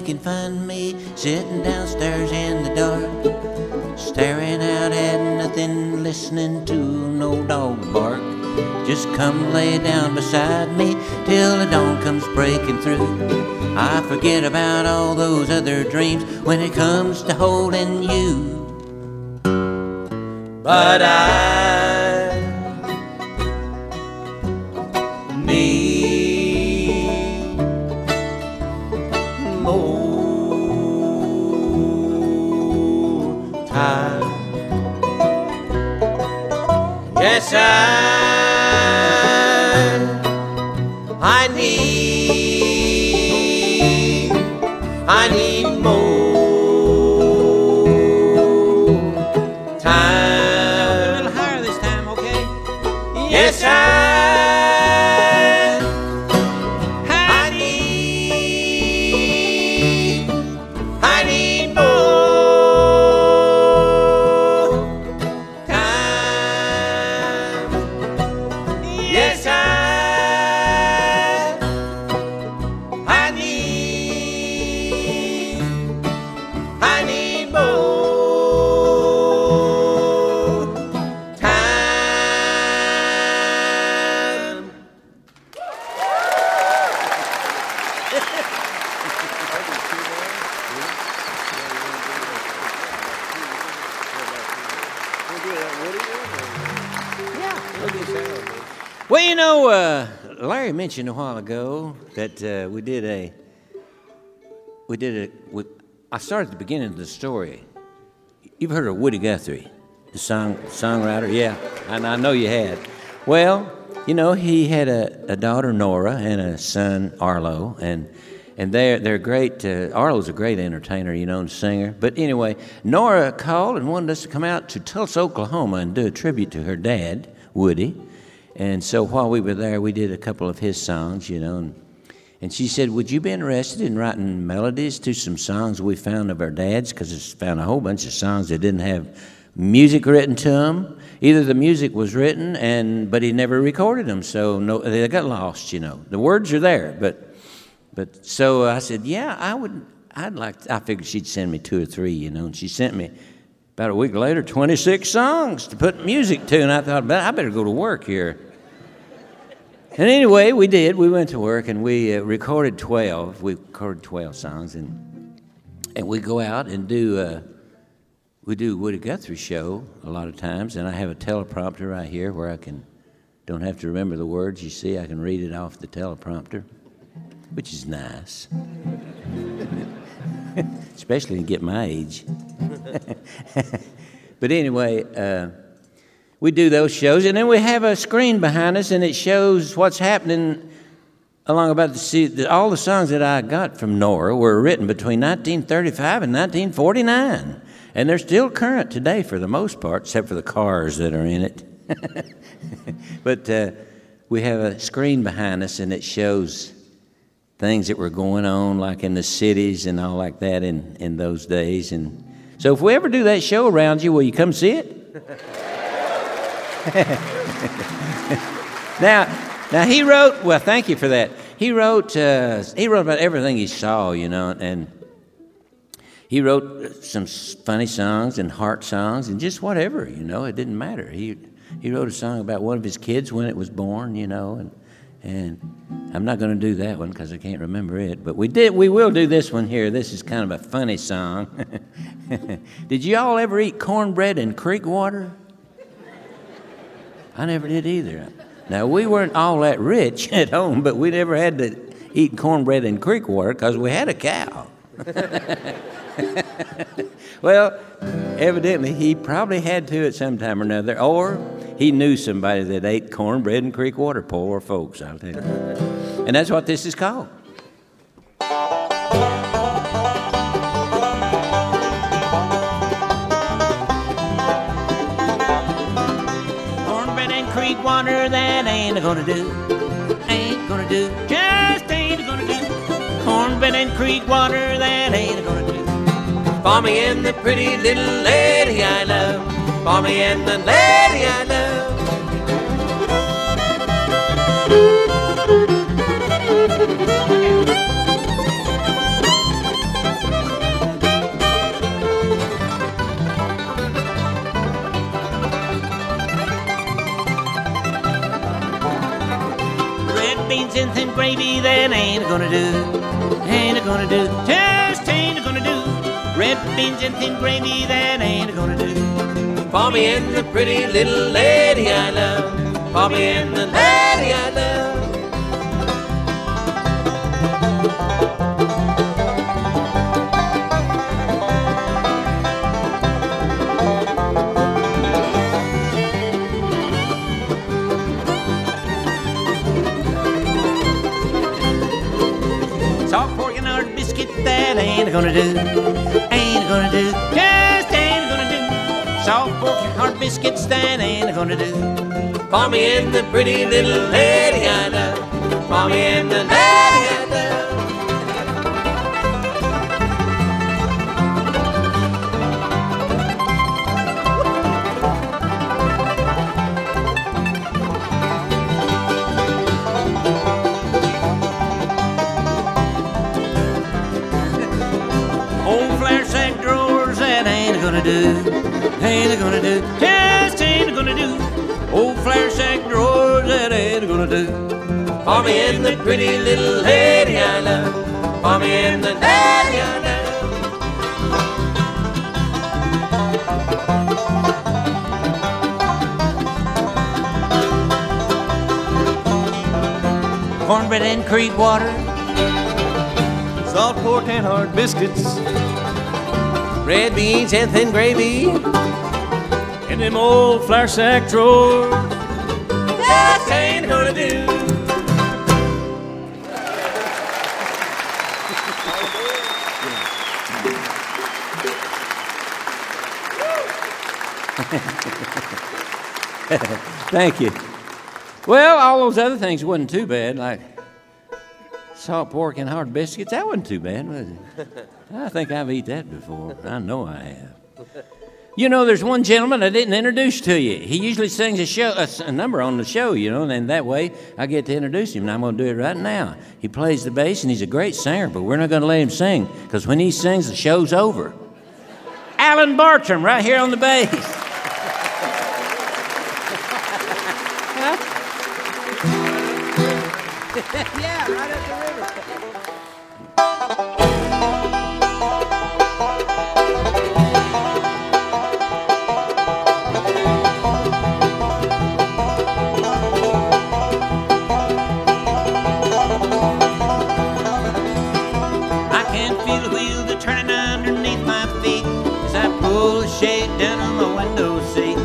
Can find me sitting downstairs in the dark, staring out at nothing, listening to no dog bark. Just come lay down beside me till the dawn comes breaking through. I forget about all those other dreams when it comes to holding you. But I Yes, I, I need, I need more time. A little higher this time, okay? Yes, I, I need, I need more. Yes, I Well, you know, uh, Larry mentioned a while ago that uh, we did a, we did a, we, I started at the beginning of the story. You've heard of Woody Guthrie, the song songwriter? Yeah, and I know you had. Well, you know, he had a, a daughter, Nora, and a son, Arlo, and and they're, they're great. Uh, Arlo's a great entertainer, you know, and singer. But anyway, Nora called and wanted us to come out to Tulsa, Oklahoma, and do a tribute to her dad, Woody. And so while we were there, we did a couple of his songs, you know. And, and she said, would you be interested in writing melodies to some songs we found of our dad's? Because it's found a whole bunch of songs that didn't have music written to them. Either the music was written, and but he never recorded them. So no, they got lost, you know. The words are there, but... But so I said, yeah, I would, I'd like, to, I figured she'd send me two or three, you know, and she sent me, about a week later, twenty-six songs to put music to, and I thought, I better go to work here. And anyway, we did, we went to work, and we uh, recorded twelve, we recorded twelve songs, and and we go out and do, uh, we do Woody Guthrie show a lot of times, and I have a teleprompter right here where I can, don't have to remember the words, you see, I can read it off the teleprompter. Which is nice, especially to get my age. But anyway, uh, we do those shows, and then we have a screen behind us, and it shows what's happening along about the sea. All the songs that I got from Nora were written between nineteen thirty-five and nineteen forty-nine, and they're still current today for the most part, except for the cars that are in it. But uh, we have a screen behind us, and it shows things that were going on, like in the cities and all like that in, in those days. And so if we ever do that show around you, will you come see it? now, now he wrote, well, thank you for that. He wrote, uh, he wrote about everything he saw, you know, and he wrote some funny songs and heart songs and just whatever, you know, it didn't matter. He, he wrote a song about one of his kids when it was born, you know, and And I'm not going to do that one because I can't remember it. But we did. We will do this one here. This is kind of a funny song. Did you all ever eat cornbread and creek water? I never did either. Now, we weren't all that rich at home, but we never had to eat cornbread and creek water because we had a cow. Well, evidently, he probably had to at some time or another, or he knew somebody that ate cornbread and creek water. Poor folks, I'll tell you. And that's what this is called. Cornbread and creek water, that ain't gonna do. Ain't gonna do. Just ain't gonna do. Cornbread and creek water, that ain't gonna do. For me and the pretty little lady I love. For me and the lady I love. Red beans and thin gravy, that ain't gonna do. Ain't gonna do. Just ain't gonna do. Red beans and thin gravy, that ain't gonna do. For me and the pretty little lady I love. For me and the lady I love. Salt pork and hard biscuit, that ain't gonna do. Gonna do, just ain't gonna do. Salt pork and hard biscuits, that ain't gonna do. For me and the pretty little lady I love. For me and the lady I ain't gonna do, just ain't gonna do. Old flare sack drawers, that ain't gonna do. For me and the pretty little lady I love. For me and the daddy I love. sherbet and creek water, salt pork and hard biscuits, red beans and thin gravy, and them old flour sack drawers. That ain't gonna do. Thank you. Well, all those other things wasn't too bad, like salt pork and hard biscuits. That wasn't too bad, was it? I think I've eaten that before. I know I have. You know, there's one gentleman I didn't introduce to you. He usually sings a show, a, a number on the show, you know, and that way I get to introduce him, and I'm going to do it right now. He plays the bass, and he's a great singer, but we're not going to let him sing, because when he sings, the show's over. Alan Bartram, right here on the bass. Yeah, right up the river. I can feel the wheels are turning underneath my feet as I pull the shade down on my window seat,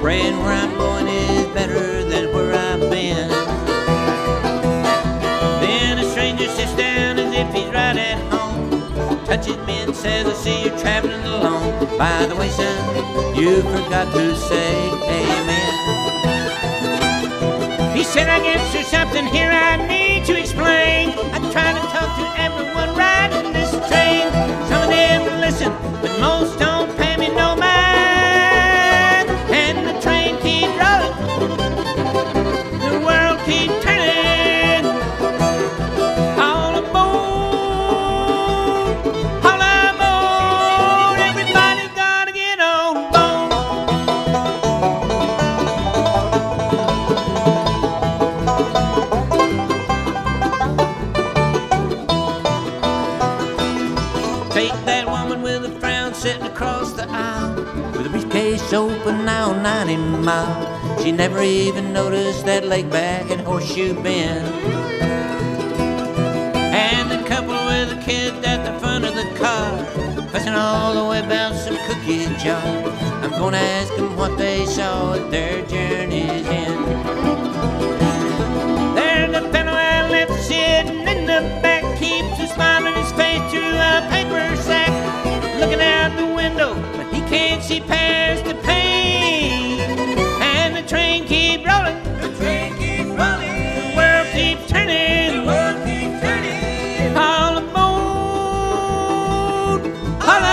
praying where I'm going is better than where I've been. Sits down as if he's right at home, touches me and says, I see you're traveling alone. By the way, son, you forgot to say amen. He said, I guess there's something here I need to explain. I try to talk to everyone riding this train. Some of them listen, but most don't pay me no mind. And the train keeps rolling, the world keeps turning. Open now ninety mile. She never even noticed that lake back at Horseshoe Bend. And the couple with a kid at the front of the car, fussing all the way about some cookie jar. I'm gonna ask them what they saw at their journey's end. There's the fellow I left sitting in the back, keeps a smile on his face through a paper sack, looking out the window, but he can't see past the pain, and the train keep rolling, the train keep rolling, the world keeps turning, the world keeps turning, all aboard, all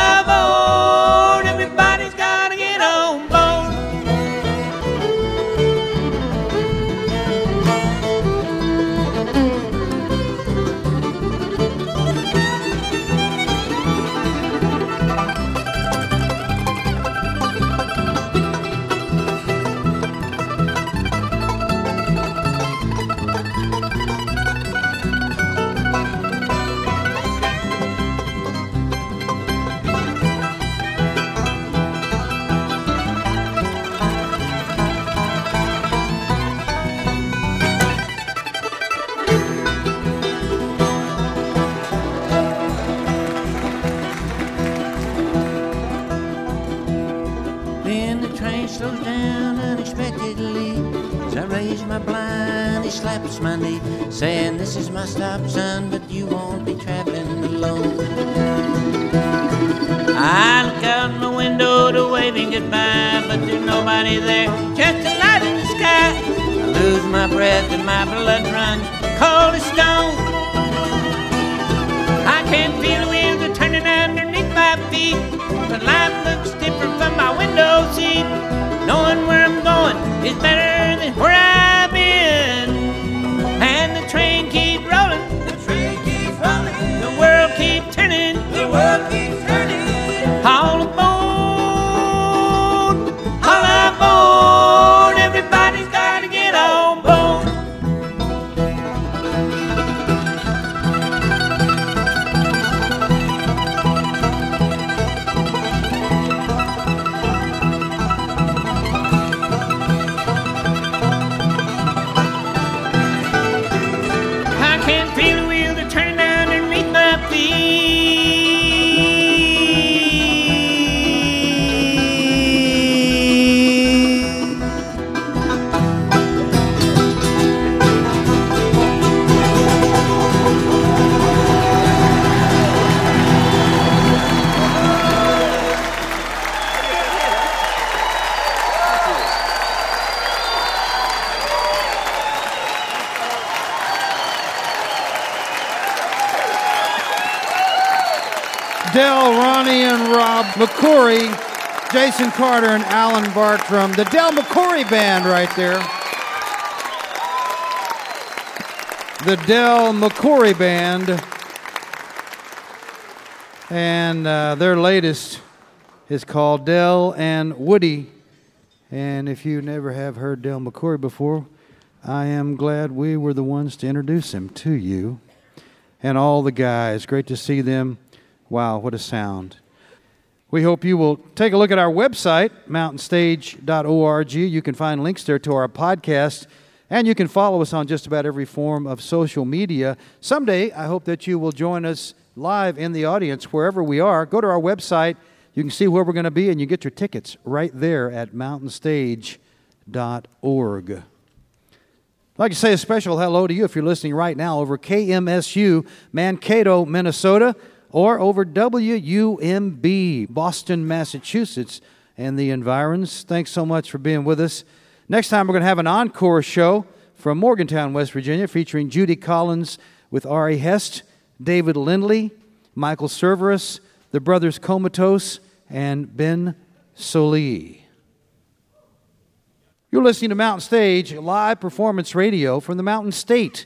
aboard, everybody's gotta get on my knee, saying this is my stop, son, but you won't be traveling alone. I look out the window to waving goodbye, but there's nobody there, just a light in the sky. I lose my breath and my blood runs cold as stone. I can feel the wheels are turning underneath my feet, but life looks different from my window seat. Knowing where I'm going is better than where I've been. Train keep rolling, the train keeps rolling, the world keep turning, the world keeps turning, all aboard, all aboard, everybody's gotta get on board. Del, Ronnie, and Rob McCoury, Jason Carter, and Alan Bartram. The Del McCoury Band right there. The Del McCoury Band. And uh, their latest is called Del and Woody. And if you never have heard Del McCoury before, I am glad we were the ones to introduce him to you. And all the guys, great to see them. Wow, what a sound. We hope you will take a look at our website, mountain stage dot org. You can find links there to our podcast, and you can follow us on just about every form of social media. Someday, I hope that you will join us live in the audience wherever we are. Go to our website. You can see where we're going to be, and you get your tickets right there at mountain stage dot org. I'd like to say a special hello to you if you're listening right now over K M S U, Mankato, Minnesota, or over W U M B, Boston, Massachusetts, and the environs. Thanks so much for being with us. Next time, we're going to have an encore show from Morgantown, West Virginia, featuring Judy Collins with Ari Hest, David Lindley, Michael Cerveris, the Brothers Comatose, and Ben Solee. You're listening to Mountain Stage, live performance radio from the Mountain State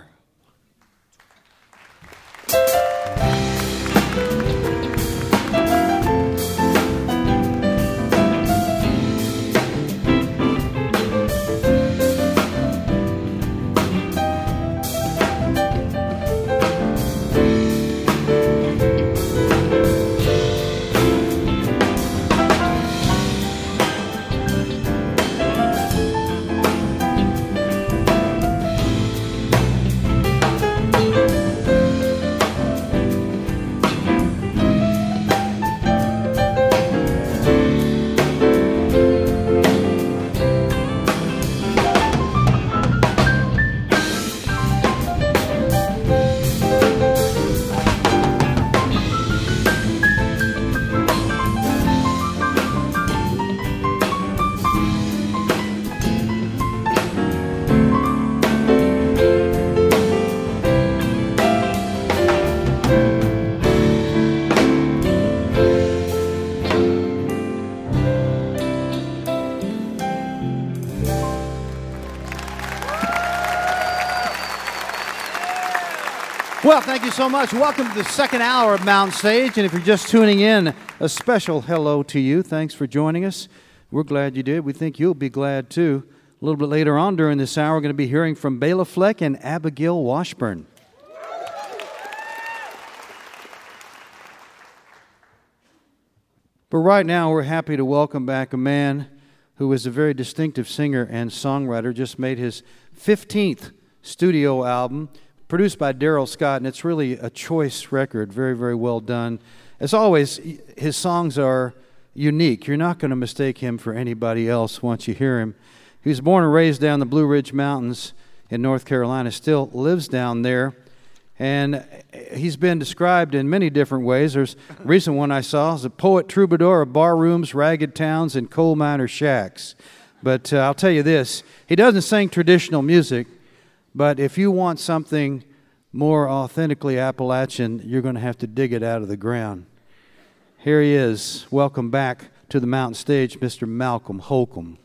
Well, thank you so much. Welcome to the second hour of Mountain Stage. And if you're just tuning in, a special hello to you. Thanks for joining us. We're glad you did. We think you'll be glad, too. A little bit later on during this hour, we're going to be hearing from Bela Fleck and Abigail Washburn. But right now, we're happy to welcome back a man who is a very distinctive singer and songwriter, just made his fifteenth studio album, produced by Daryl Scott, and it's really a choice record, very, very well done. As always, his songs are unique. You're not going to mistake him for anybody else once you hear him. He was born and raised down the Blue Ridge Mountains in North Carolina, still lives down there, and he's been described in many different ways. There's a recent one I saw is a poet troubadour of bar rooms, ragged towns, and coal miner shacks. But uh, I'll tell you this, he doesn't sing traditional music, but if you want something more authentically Appalachian, you're going to have to dig it out of the ground. Here he is. Welcome back to the Mountain Stage, Mister Malcolm Holcombe.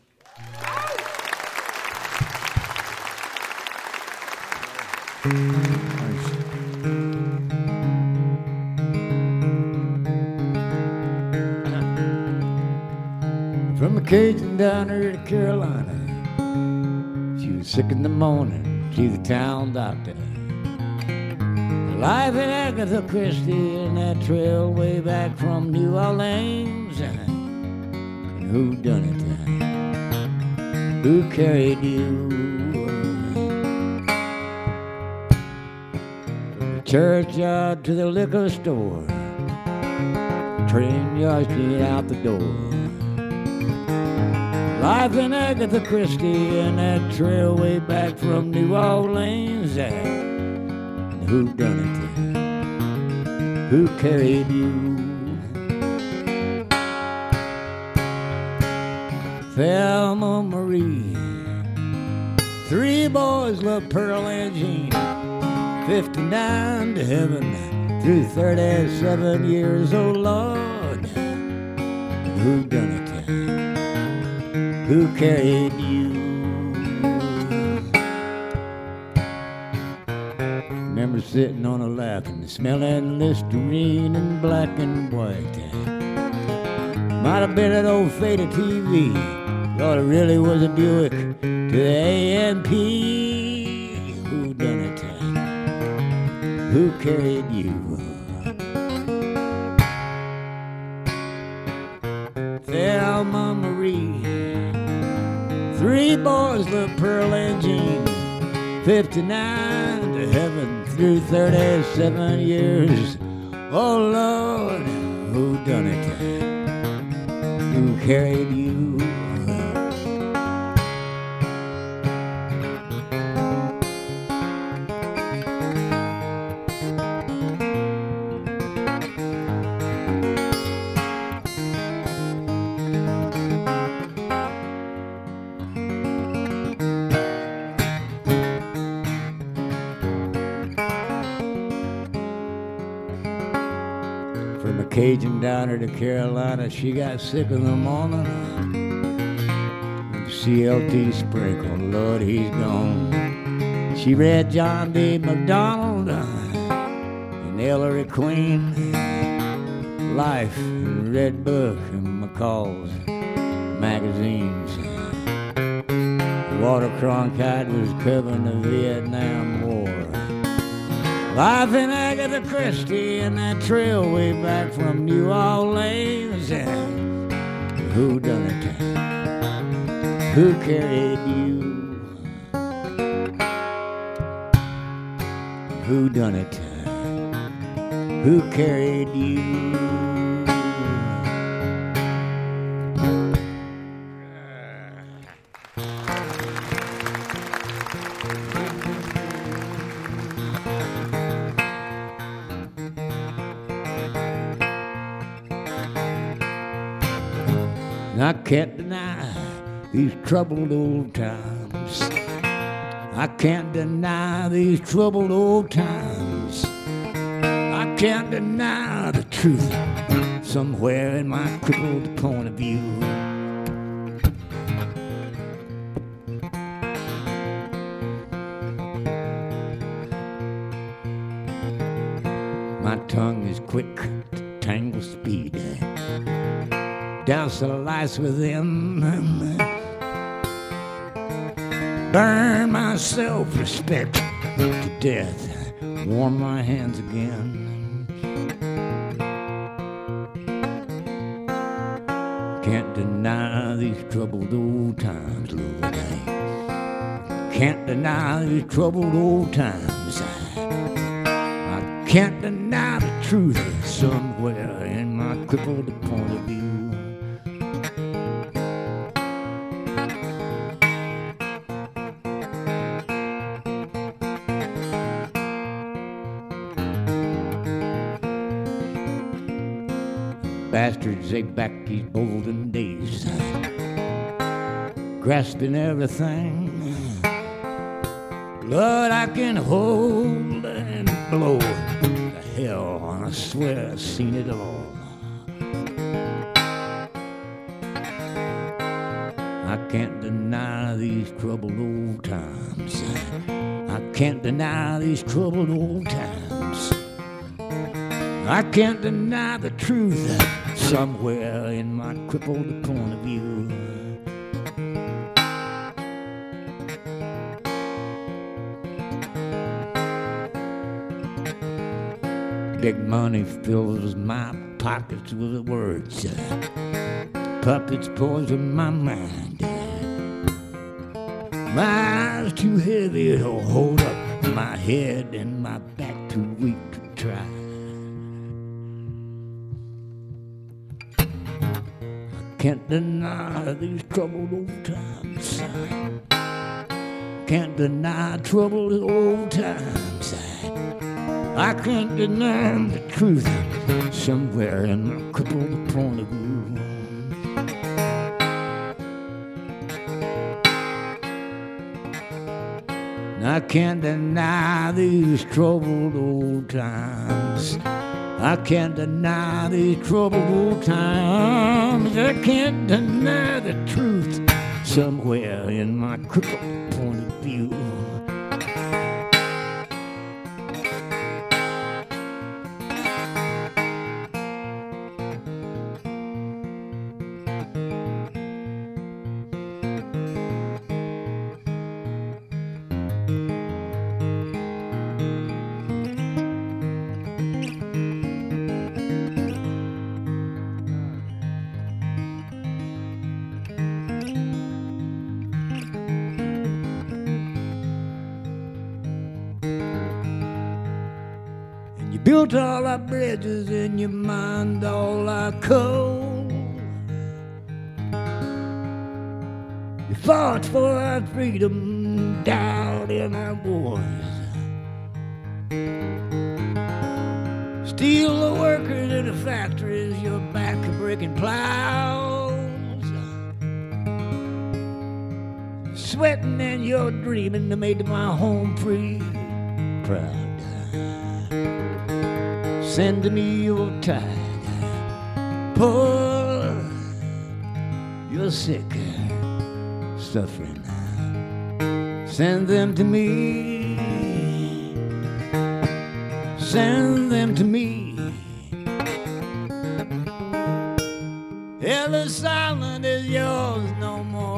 From the Cajun down here to Carolina, she was sick in the morning. To the town doctor. Life in Agatha Christie and that trail way back from New Orleans. And who done it? Who carried you? From the churchyard to the liquor store, train yard straight out the door. Life in Agatha Christie and that trail way back from New Orleans. who done it, who carried you. Thelma Marie, three boys love Pearl and Jean, fifty-nine to heaven through thirty-seven years, oh Lord, who done it, who carried you. Remember sitting on a lap and smelling Listerine and black and white. Might have been an old faded T V. Lord, it really was a Buick to the A M P. Who done it? Who carried you? Thelma Marie. Three boys, love Pearl and Jean, fifty-nine to heaven through thirty-seven years. Oh, Lord, who done it? Who carried you? Cajun down her to Carolina, she got sick in the morning. C L T sprinkle, Lord, he's gone. She read John D. MacDonald and Ellery Queen, Life and Red Book and McCall's magazines. Walter Cronkite was covering the Vietnam War. Life and Agatha Christie and that trail way back from New Orleans. Who done it? Who carried you? Who done it? Who carried you? I can't deny these troubled old times. I can't deny these troubled old times. I can't deny the truth somewhere in my crippled point of view. My tongue is quick to tangle speed. Douse the lights with them. Burn my self-respect to death. Warm my hands again. Can't deny these troubled old times, Lord. Can't deny these troubled old times. I can't deny the truth somewhere in my crippled point of view. Bastards, they back these golden days, grasping everything. Blood I can hold and blow. The hell, I swear I've seen it all. I can't deny these troubled old times. I can't deny these troubled old times. I can't deny the truth somewhere in my crippled point of view. Big money fills my pockets with words. Puppets poison my mind. My eyes too heavy to hold up. My head and my back too weak to try. Can't deny these troubled old times. Can't deny troubled old times. I can't deny the truth somewhere in my crippled point of view. I can't deny these troubled old times. I can't deny these troubled old times. I can't deny the truth somewhere in my crippled point of view. Built all our bridges and you mined all our coal. You fought for our freedom, died in our wars. Steal the workers in the factories, your back to breaking plows. Sweating and your dreaming to make my home free proud. Send to me your tide, poor, you're sick, suffering. Send them to me, send them to me. Ellis Island is yours no more.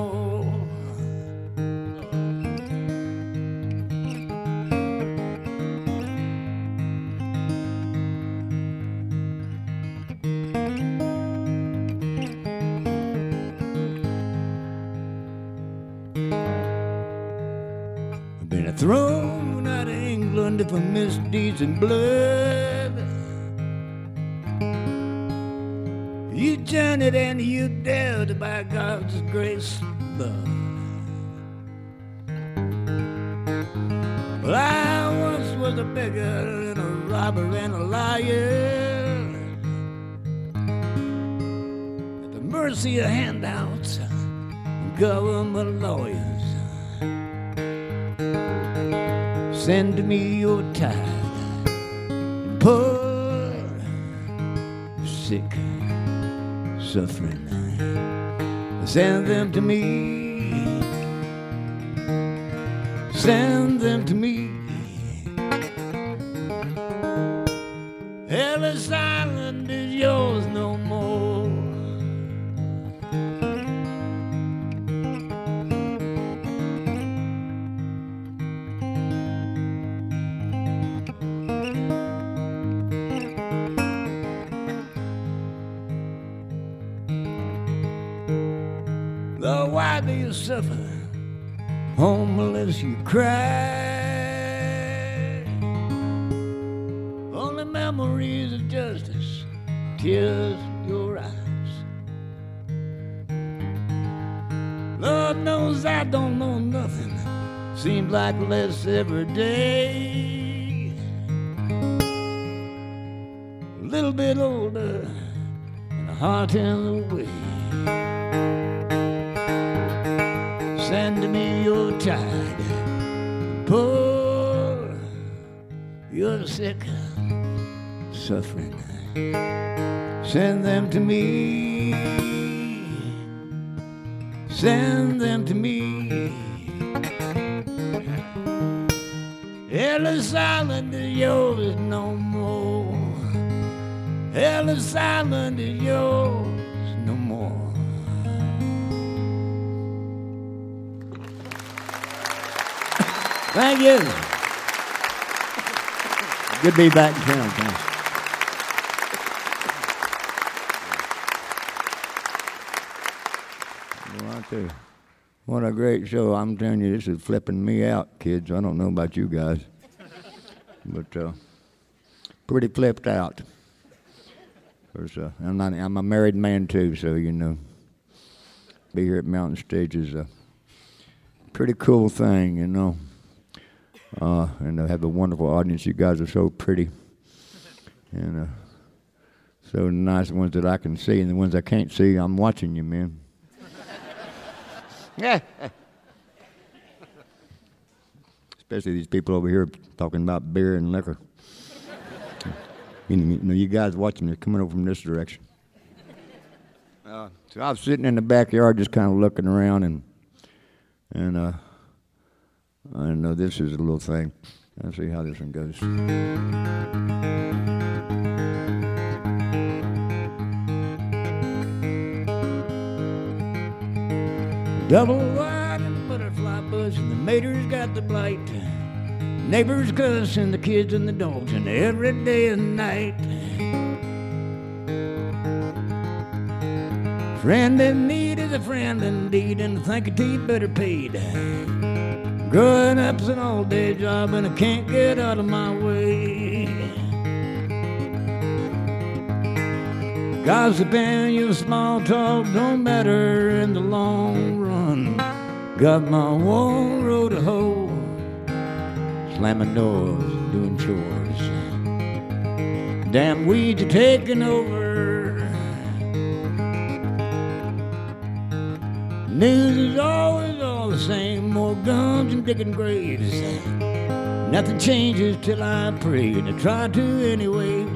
Thrown out of England for misdeeds and blood. You journeyed and you dared by God's grace love. Well, I once was a beggar and a robber and a liar, at the mercy of handouts and government lawyers. Send me your tide, poor, sick, suffering. Send them to me, send them to me. Ellis Island is yours no more. You suffer, homeless you cry. Only memories of justice, tears in your eyes. Lord knows I don't know nothing, seems like less every day. A little bit older and a heart in the way. Send me your tide, poor, you're sick, suffering. Send them to me, send them to me. Ellis Island is yours no more. Ellis Island is yours. Thank you. Good to be back in town. Thanks. Well, I tell you, what a great show. I'm telling you, this is flipping me out, kids. I don't know about you guys. But uh, pretty flipped out. Course, uh, I'm, not, I'm a married man, too, so, you know, be here at Mountain Stage is a pretty cool thing, you know. uh, and I have a wonderful audience. You guys are so pretty, and uh, so nice. The ones that I can see and the ones I can't see, I'm watching you, man. Especially these people over here talking about beer and liquor. You know, you guys watching, they're coming over from this direction. Uh, so I was sitting in the backyard just kind of looking around, and and uh, I don't know, this is a little thing. Let's see how this one goes. Double-wide and butterfly bush, and the mater's got the blight. Neighbors cuss, and the kids and the dogs, and every day and night. Friend in need is a friend indeed, and I think a teeth better paid. Growing up's an all-day job, and I can't get out of my way. Gossip and your small talk don't matter in the long run. Got my own road to hoe, slamming doors, doing chores. Damn weeds are taking over. News is always all the same, more guns and digging graves. Nothing changes till I pray, and I try to anyways.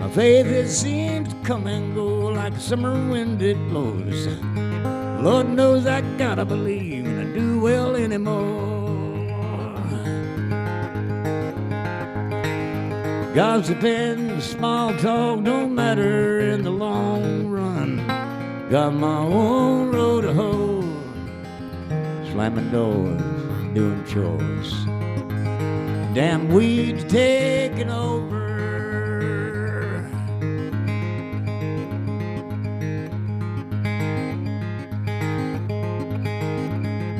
My faith, it seems to come and go like a summer wind it blows. Lord knows I gotta believe, and I do well anymore. Gossip and small talk don't matter in the long run. Got my own road to hoe, slamming doors, doing chores. Damn weeds taking over.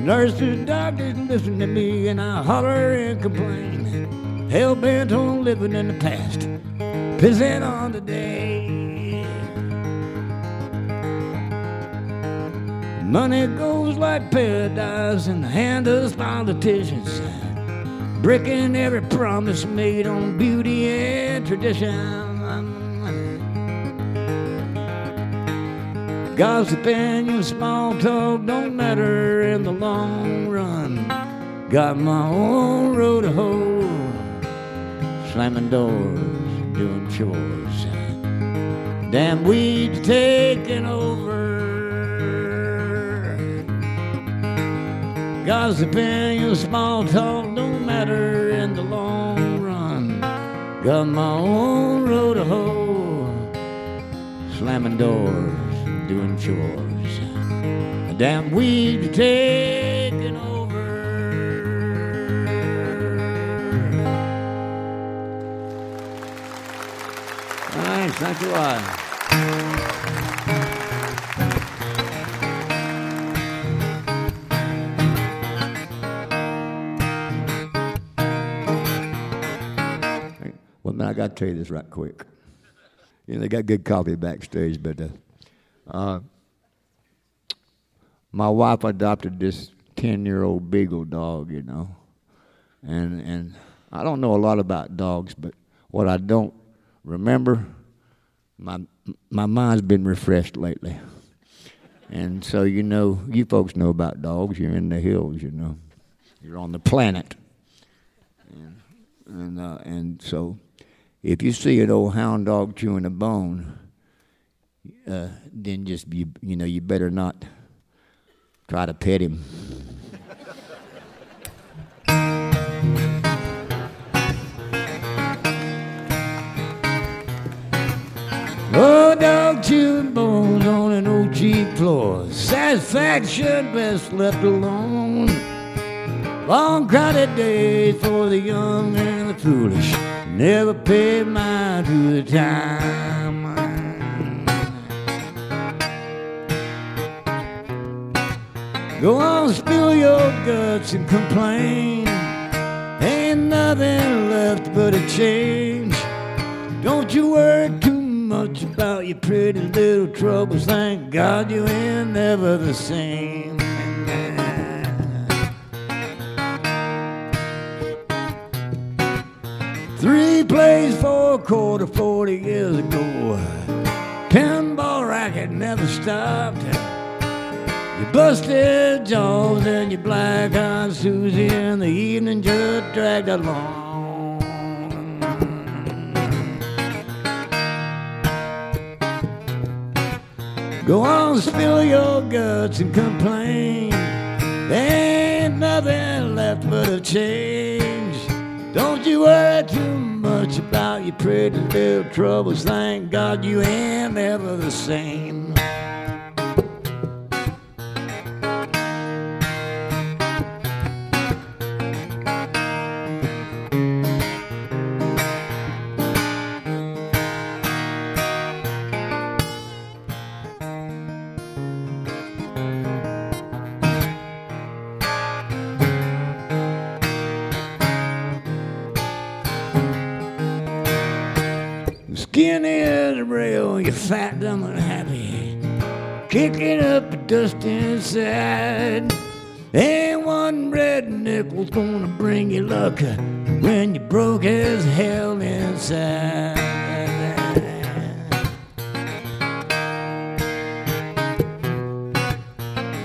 Nurses, doctors, listen to me, and I holler and complain. Hell-bent on living in the past, pissing on today. Money goes like paradise in the hand of politicians, breaking every promise made on beauty and tradition. Gossip and your small talk don't matter in the long run. Got my own road to hoe, slamming doors, doing chores. Damn weeds taking over. Gossip and your small talk don't matter in the long run. Got my own road to hoe, slamming doors, doing chores. A damn weed to taking over. Thanks, thanks a lot. Well, man, I got to tell you this right quick. You know, they got good coffee backstage, but. Uh, Uh, my wife adopted this ten-year-old beagle dog, you know, and and I don't know a lot about dogs, but what I don't remember, my my mind's been refreshed lately, and so you know, you folks know about dogs. You're in the hills, you know, you're on the planet, and and, uh, and so if you see an old hound dog chewing a bone. Uh, then just, you, you know, you better not try to pet him. Oh, dog chewing bones on an old cheap floor. Satisfaction best left alone. Long crowded days for the young and the foolish. Never paid mine to the time. Go on, spill your guts and complain. Ain't nothing left but a change. Don't you worry too much about your pretty little troubles. Thank God you ain't never the same. plays for a quarter forty years ago. Pinball racket never stopped. You busted Jones and your black eyed Susie, and the evening just dragged along. Go on, spill your guts and complain. There ain't nothing left but a change. Don't you worry too much about your pretty little troubles. Thank God you ain't ever the same. Fat, dumb, and happy, kicking up the dust inside. Ain't one red nickel's gonna bring you luck when you're broke as hell inside.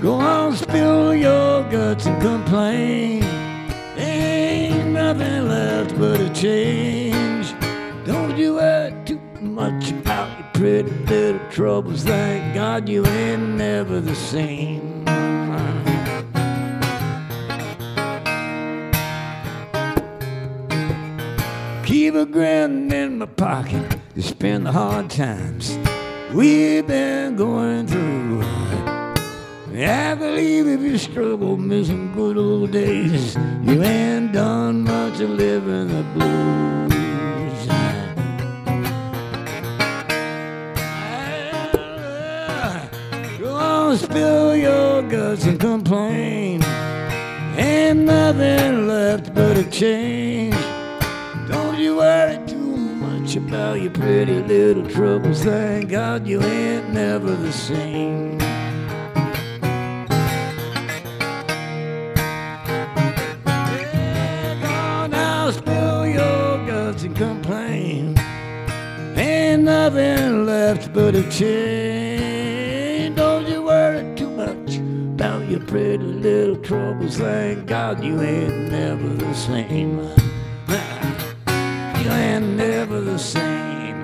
Go on, spill your guts and complain. Ain't nothing left but a change. Don't you worry too much about your pretty little troubles, thank God you ain't never the same. Keep a grin in my pocket to spend the hard times we've been going through. I believe if you struggle missing good old days, you ain't done much of living the blues. Spill your guts and complain. Ain't nothing left but a change. Don't you worry too much about your pretty little troubles. Thank God you ain't never the same. Yeah, go now, spill your guts and complain. Ain't nothing left but a change. Your pretty little troubles, thank God you ain't never the same. You ain't never the same.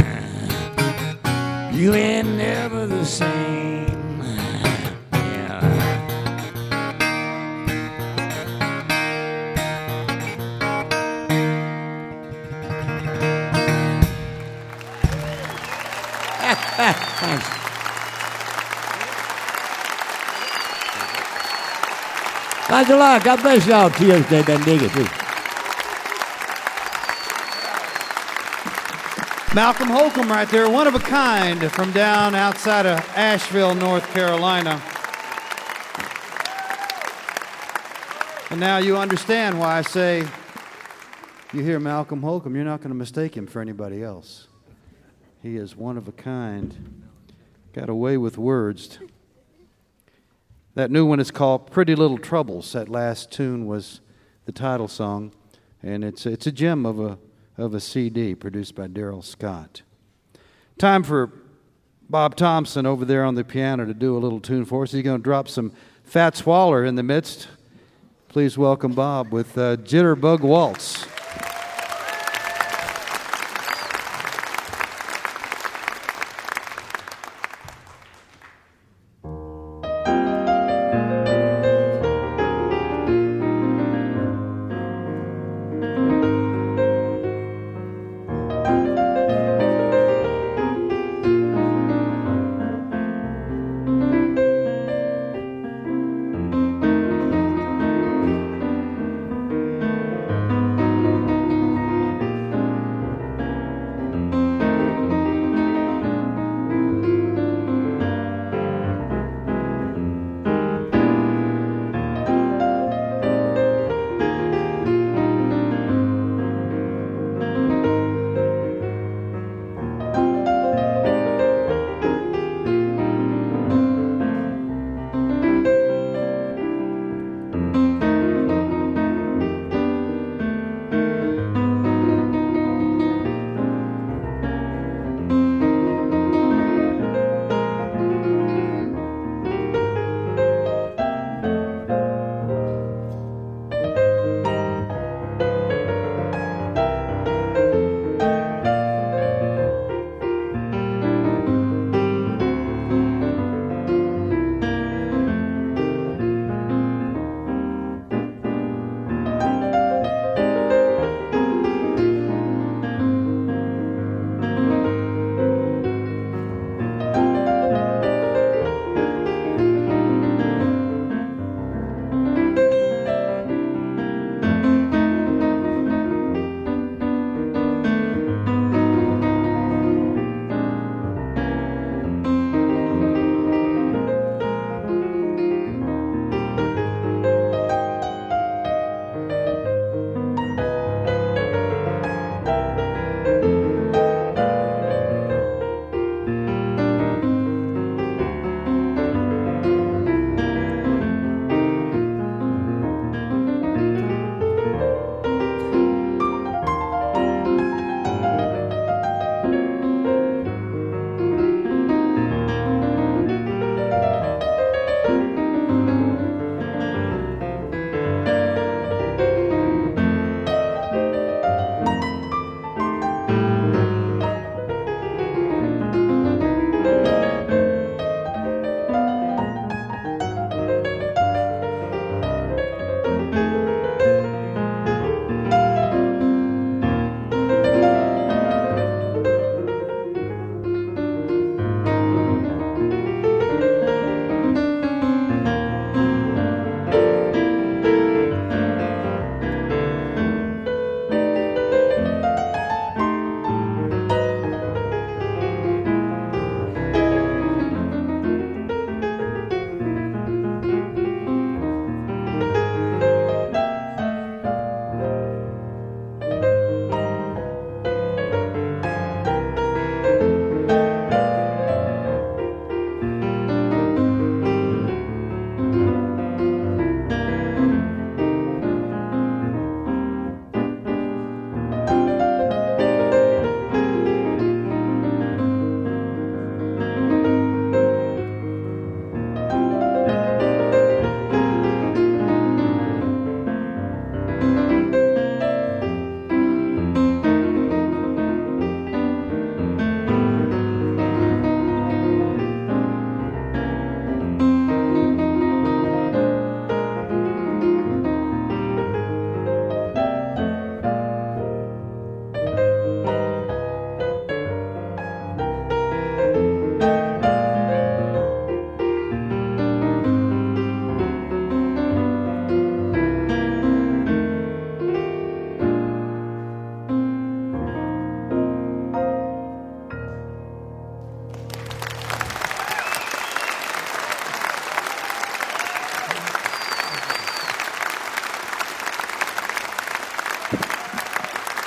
You ain't never the same. Yeah. Thanks. Thanks a lot. God bless y'all. Cheers. They've been digging too. Malcolm Holcombe right there, one of a kind from down outside of Asheville, North Carolina. And now you understand why I say you hear Malcolm Holcombe, you're not going to mistake him for anybody else. He is one of a kind. Got away with words. That new one is called Pretty Little Troubles. That last tune was the title song, and it's, it's a gem of a, of a C D produced by Darrell Scott. Time for Bob Thompson over there on the piano to do a little tune for us. He's going to drop some Fats Waller in the midst. Please welcome Bob with uh, Jitterbug Waltz.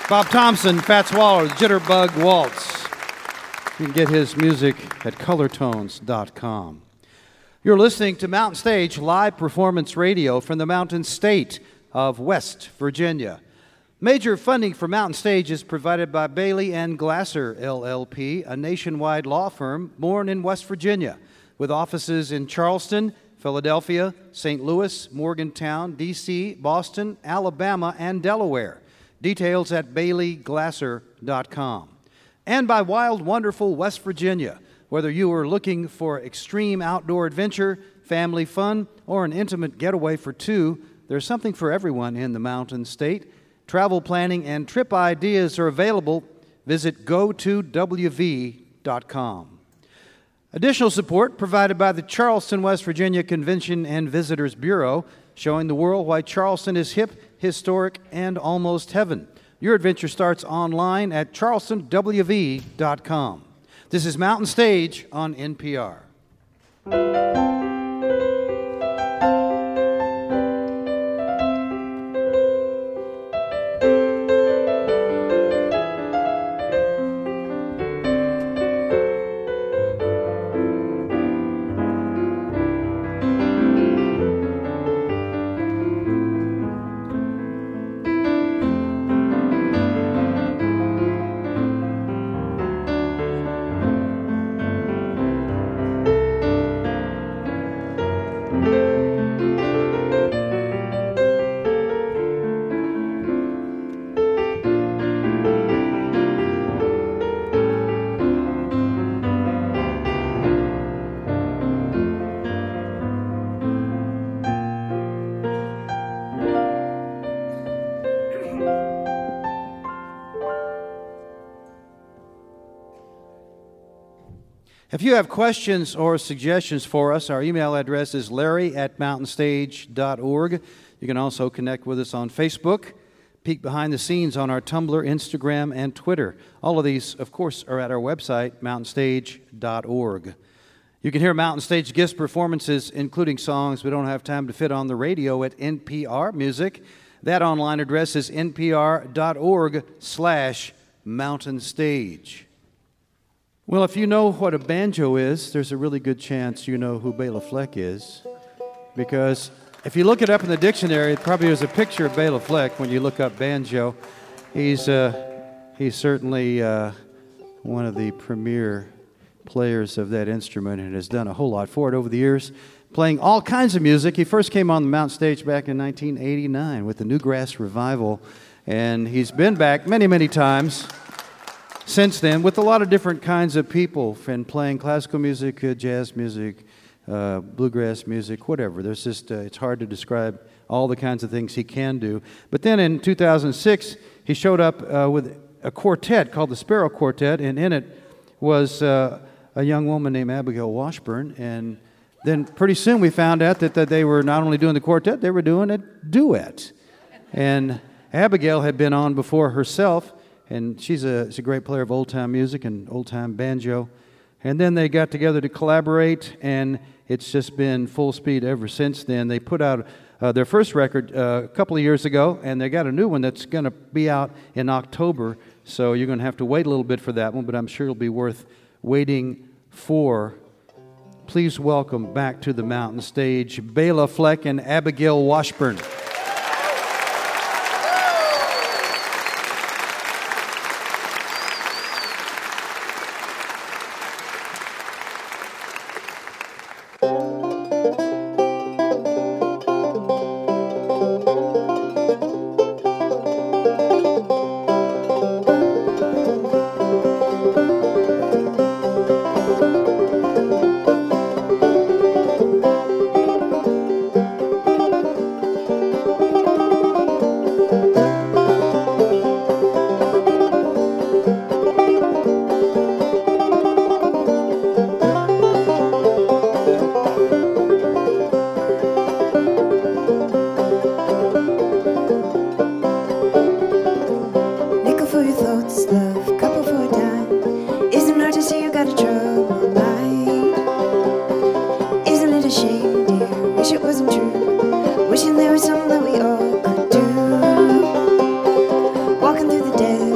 Bob Thompson, Fats Waller, Jitterbug Waltz. You can get his music at color tones dot com. You're listening to Mountain Stage live performance radio from the Mountain State of West Virginia. Major funding for Mountain Stage is provided by Bailey and Glasser, L L P, a nationwide law firm born in West Virginia, with offices in Charleston, Philadelphia, Saint Louis, Morgantown, D C, Boston, Alabama, and Delaware. Details at bailey glasser dot com. And by Wild Wonderful West Virginia. Whether you are looking for extreme outdoor adventure, family fun, or an intimate getaway for two, there's something for everyone in the Mountain State. Travel planning and trip ideas are available. Visit go to w v dot com. Additional support provided by the Charleston, West Virginia Convention and Visitors Bureau, showing the world why Charleston is hip, historic, and almost heaven. Your adventure starts online at charleston w v dot com. This is Mountain Stage on N P R. If you have questions or suggestions for us, our email address is larry at mountain stage dot org. You can also connect with us on Facebook, peek behind the scenes on our Tumblr, Instagram, and Twitter. All of these, of course, are at our website, mountain stage dot org. You can hear Mountain Stage guest performances, including songs we don't have time to fit on the radio, at N P R Music. That online address is n p r dot org slash mountain stage. Well, if you know what a banjo is, there's a really good chance you know who Bela Fleck is, because if you look it up in the dictionary, probably there's a picture of Bela Fleck when you look up banjo. He's, uh, he's certainly uh, one of the premier players of that instrument and has done a whole lot for it over the years, playing all kinds of music. He first came on the Mountain Stage back in nineteen eighty-nine with the Newgrass Revival, and he's been back many, many times since then, with a lot of different kinds of people, and playing classical music, uh, jazz music, uh, bluegrass music, whatever. There's just, uh, it's hard to describe all the kinds of things he can do. But then in two thousand six, he showed up uh, with a quartet called the Sparrow Quartet, and in it was uh, a young woman named Abigail Washburn. And then pretty soon we found out that, that they were not only doing the quartet, they were doing a duet. And Abigail had been on before herself, and she's a, she's a great player of old-time music and old-time banjo. And then they got together to collaborate, and it's just been full speed ever since then. They put out uh, their first record uh, a couple of years ago, and they got a new one that's going to be out in October. So you're going to have to wait a little bit for that one, but I'm sure it'll be worth waiting for. Please welcome back to the Mountain Stage, Bela Fleck and Abigail Washburn. Wishing there was something that we all could do, walking through the day.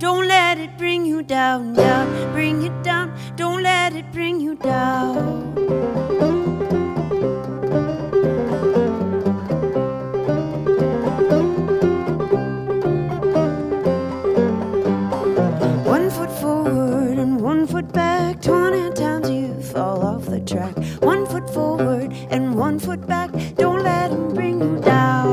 Don't let it bring you down, down, bring it down. Don't let it bring you down. One foot forward and one foot back. Twenty times you fall off the track. One foot forward and one foot back. Don't let it bring you down.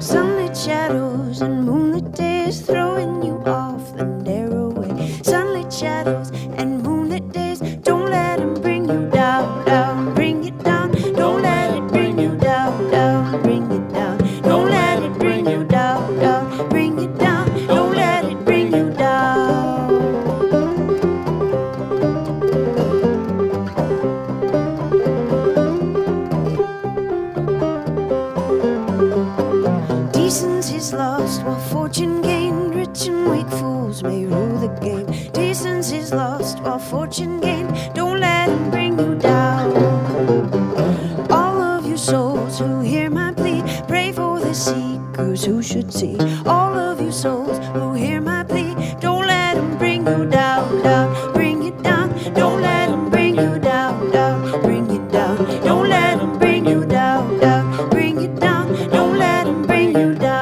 Sunlit shadows and moonlit days throwing you off the narrow way. Sunlit shadows and moonlit days. Don't let them bring you down, down, bring it down. Don't let it bring you down, down, bring it down. Don't let it bring you down, down, bring it down. Don't let it bring you down. Decency's lost while fortune gained. Rich and weak fools may rule the game. Decency's lost while fortune gained. Don't let him bring you down. All of you souls who hear my plea, pray for the seekers who should see. All of you souls who hear my plea, don't let him bring you down, down, bring it down. Don't let him bring you down, down, bring it down. Don't let him bring you down, down, bring it down. Don't let him bring you down.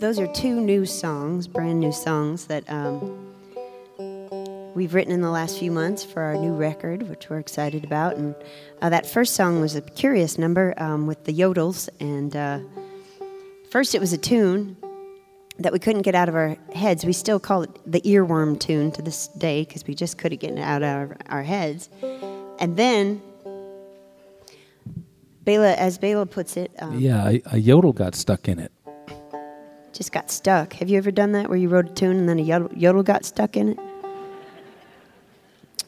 Those are two new songs, brand new songs that um, we've written in the last few months for our new record, which we're excited about. And uh, that first song was a curious number um, with the yodels. And uh, first it was a tune that we couldn't get out of our heads. We still call it the earworm tune to this day because we just couldn't get it out of our heads. And then Bela, as Bela puts it... Um, yeah, a, a yodel got stuck in it. Just got stuck. Have you ever done that, where you wrote a tune and then a yodel, yodel got stuck in it?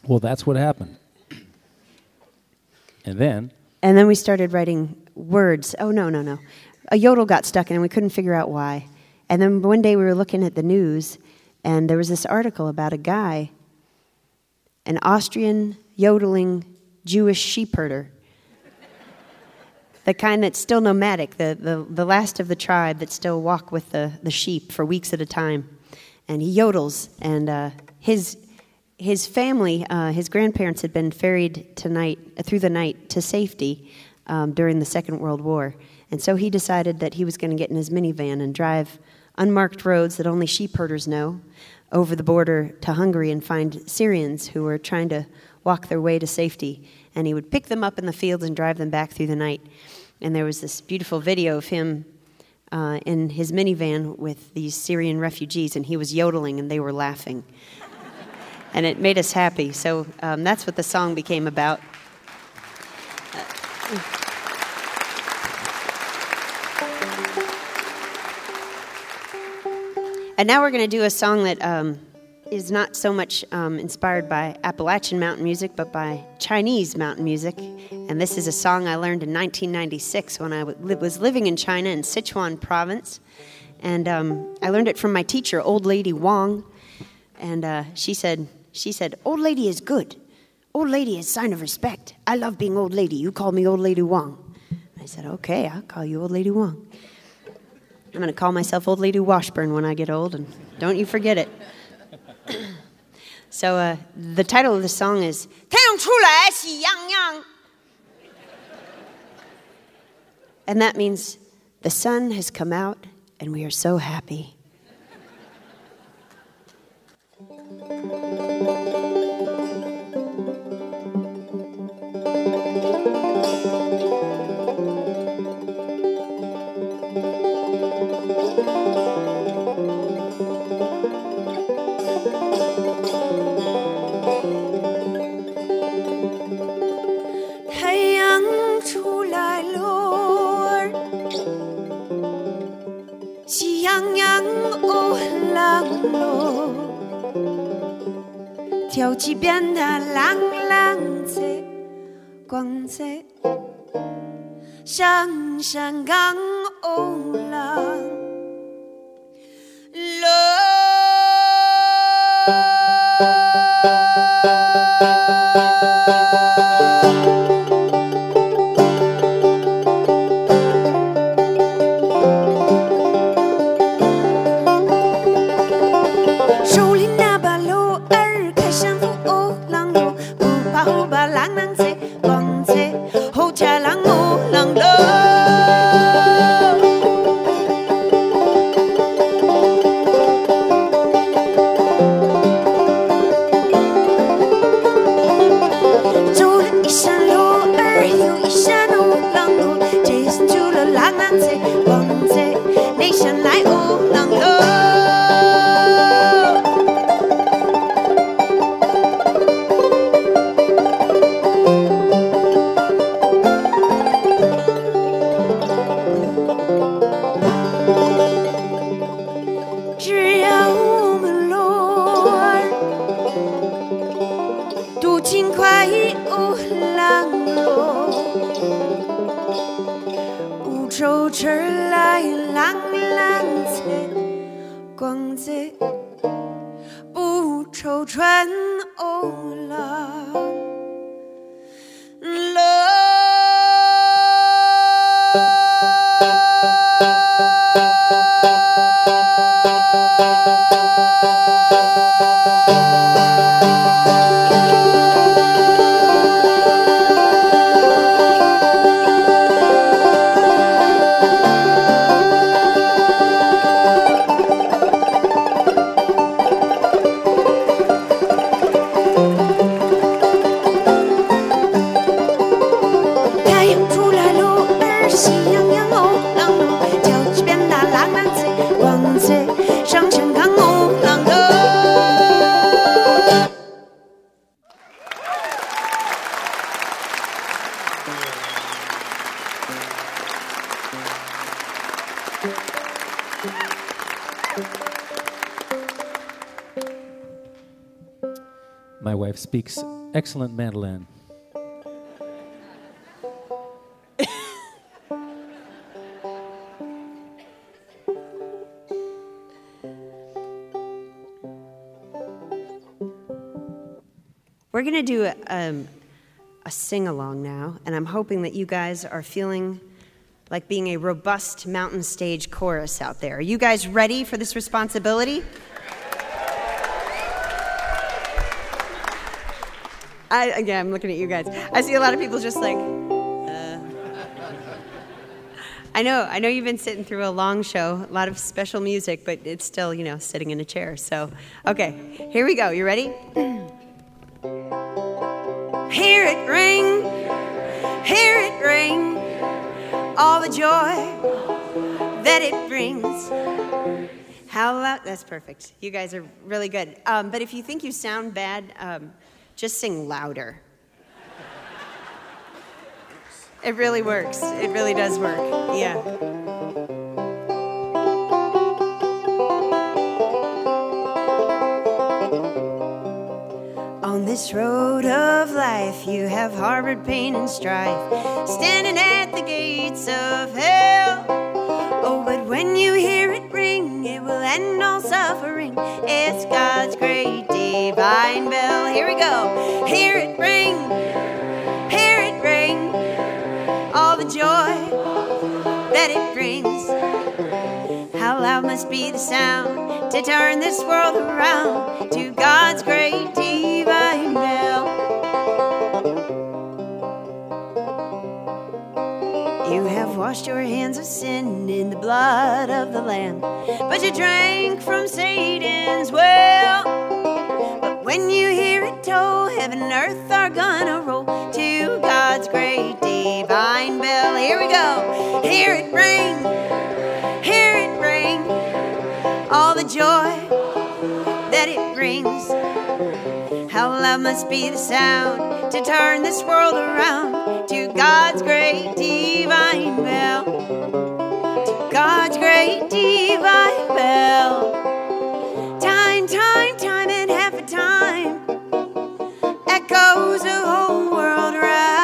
Well, that's what happened. And then? And then we started writing words. Oh, no, no, no. A yodel got stuck in it, and we couldn't figure out why. And then one day we were looking at the news, and there was this article about a guy, an Austrian yodeling Jewish sheep herder. The kind that's still nomadic, the, the, the last of the tribe that still walk with the, the sheep for weeks at a time. And he yodels. And uh, his his family, uh, his grandparents had been ferried tonight uh, through the night to safety um, during the Second World War. And so he decided that he was going to get in his minivan and drive unmarked roads that only sheep herders know over the border to Hungary and find Syrians who were trying to walk their way to safety. And he would pick them up in the fields and drive them back through the night. And there was this beautiful video of him uh, in his minivan with these Syrian refugees, and he was yodeling, and they were laughing. and it made us happy. So um, that's what the song became about. And now we're going to do a song that um, is not so much um, inspired by Appalachian mountain music, but by Chinese mountain music. And this is a song I learned in nineteen ninety-six when I was living in China in Sichuan province. And um, I learned it from my teacher, Old Lady Wong. And uh, she said, she said, "Old lady is good. Old lady is a sign of respect. I love being old lady. You call me Old Lady Wong." I said, "Okay, I'll call you Old Lady Wong. I'm going to call myself Old Lady Washburn when I get old, and don't you forget it." So uh, the title of the song is "Tang Chu Lai Xi Yang Yang," and that means the sun has come out and we are so happy. My wife speaks excellent Mandarin. We're going to do a, um, a sing-along now, and I'm hoping that you guys are feeling like being a robust mountain stage chorus out there. Are you guys ready for this responsibility? I, again, I'm looking at you guys. I see a lot of people just like, uh. I know, I know you've been sitting through a long show, a lot of special music, but it's still, you know, sitting in a chair. So, okay, here we go. You ready? Hear it ring, hear it ring, all the joy that it brings. How about, that's perfect. You guys are really good. Um, but if you think you sound bad, um, just sing louder. It really works. It really does work. Yeah. On this road of life, you have harbored pain and strife, standing at the gates of hell. Oh, but when you hear it ring, it will end all suffering. It's God's great divine bell. Here we go. Hear it ring. Hear it ring. All the joy that it brings. How loud must be the sound to turn this world around to God's great divine bell. You have washed your hands of sin in the blood of the Lamb, but you drank from Satan's well. But when you hear it toll, heaven and earth are gonna roll to God's great divine bell. Here we go. Hear it ring. Hear it ring. All the joy that it brings. How loud must be the sound to turn this world around to God's great divine bell. To God's great divine bell. Time, time, time, and half a time echoes the whole world round.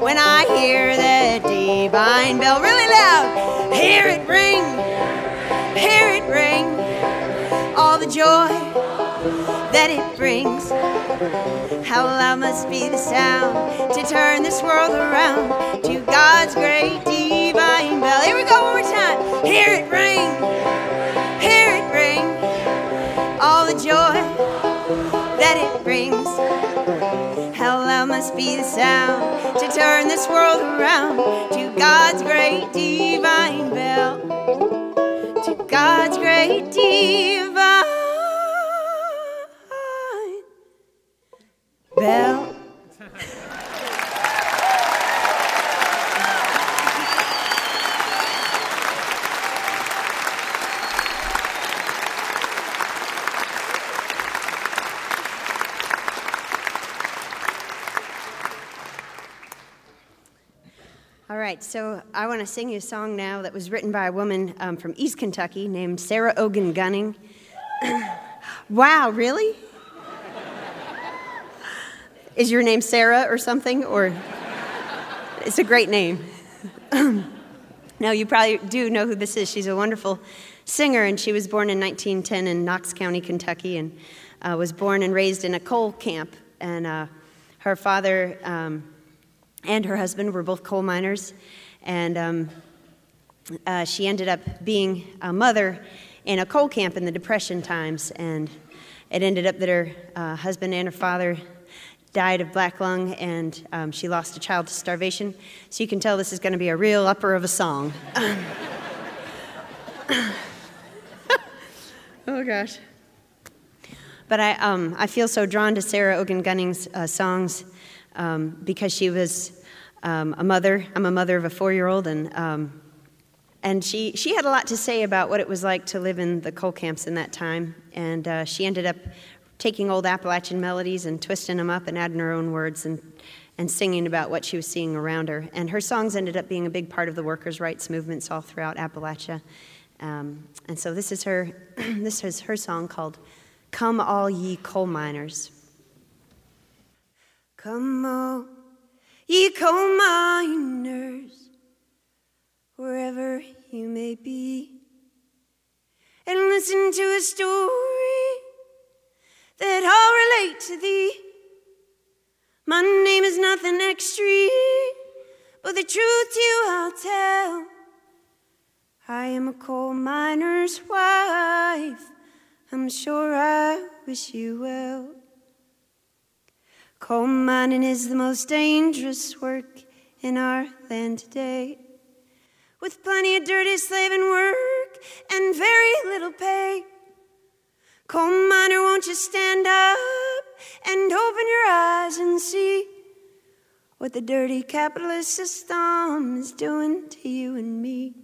When I hear the divine bell really loud, hear it ring, hear it ring, all the joy that it brings. How loud must be the sound to turn this world around to God's great divine bell. Here we go, one more time. Hear it ring, hear it ring, all the joy that it brings. How loud must be the sound to turn this world around to God's great divine bell, to God's great divine bell. So I want to sing you a song now that was written by a woman um, from East Kentucky named Sarah Ogan Gunning. Wow, really? Is your name Sarah or something? Or it's a great name. No, you probably do know who this is. She's a wonderful singer, and she was born in nineteen ten in Knox County, Kentucky, and uh, was born and raised in a coal camp. And uh, her father... Um, and her husband were both coal miners, and um, uh, she ended up being a mother in a coal camp in the Depression times, and it ended up that her uh, husband and her father died of black lung, and um, she lost a child to starvation, so you can tell this is going to be a real upper of a song. Oh, gosh. But I, um, I feel so drawn to Sarah Ogan Gunning's uh, songs, Um, because she was um, a mother. I'm a mother of a four-year-old, and um, And she, she had a lot to say about what it was like to live in the coal camps in that time. And uh, she ended up taking old Appalachian melodies and twisting them up and adding her own words and, and singing about what she was seeing around her. And her songs ended up being a big part of the workers' rights movements all throughout Appalachia. Um, and so this is her, this is her song called "Come All Ye Coal Miners." Come all ye coal miners, wherever you may be, and listen to a story that all relate to thee. My name is nothing extra, but the truth you I'll tell. I am a coal miner's wife, I'm sure I wish you well. Coal mining is the most dangerous work in our land today, with plenty of dirty slaving work and very little pay. Coal miner, won't you stand up and open your eyes and see what the dirty capitalist system is doing to you and me?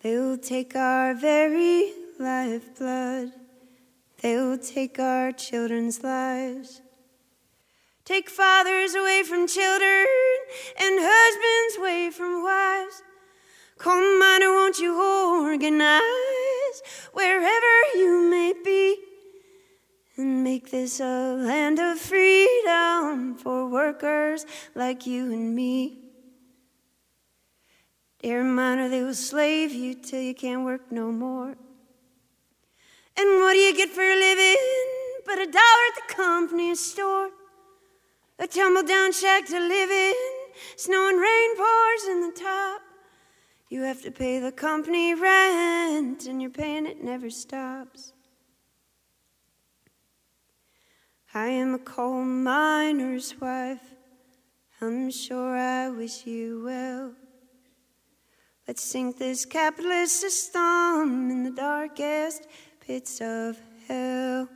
They'll take our very lifeblood, they'll take our children's lives, take fathers away from children and husbands away from wives. Coal miner, won't you organize wherever you may be and make this a land of freedom for workers like you and me? Dear miner, they will slave you till you can't work no more. And what do you get for a living but a dollar at the company store? A tumble-down shack to live in, snow and rain pours in the top. You have to pay the company rent, and you're paying it never stops. I am a coal miner's wife, I'm sure I wish you well. Let's sink this capitalist system in the darkest pits of hell.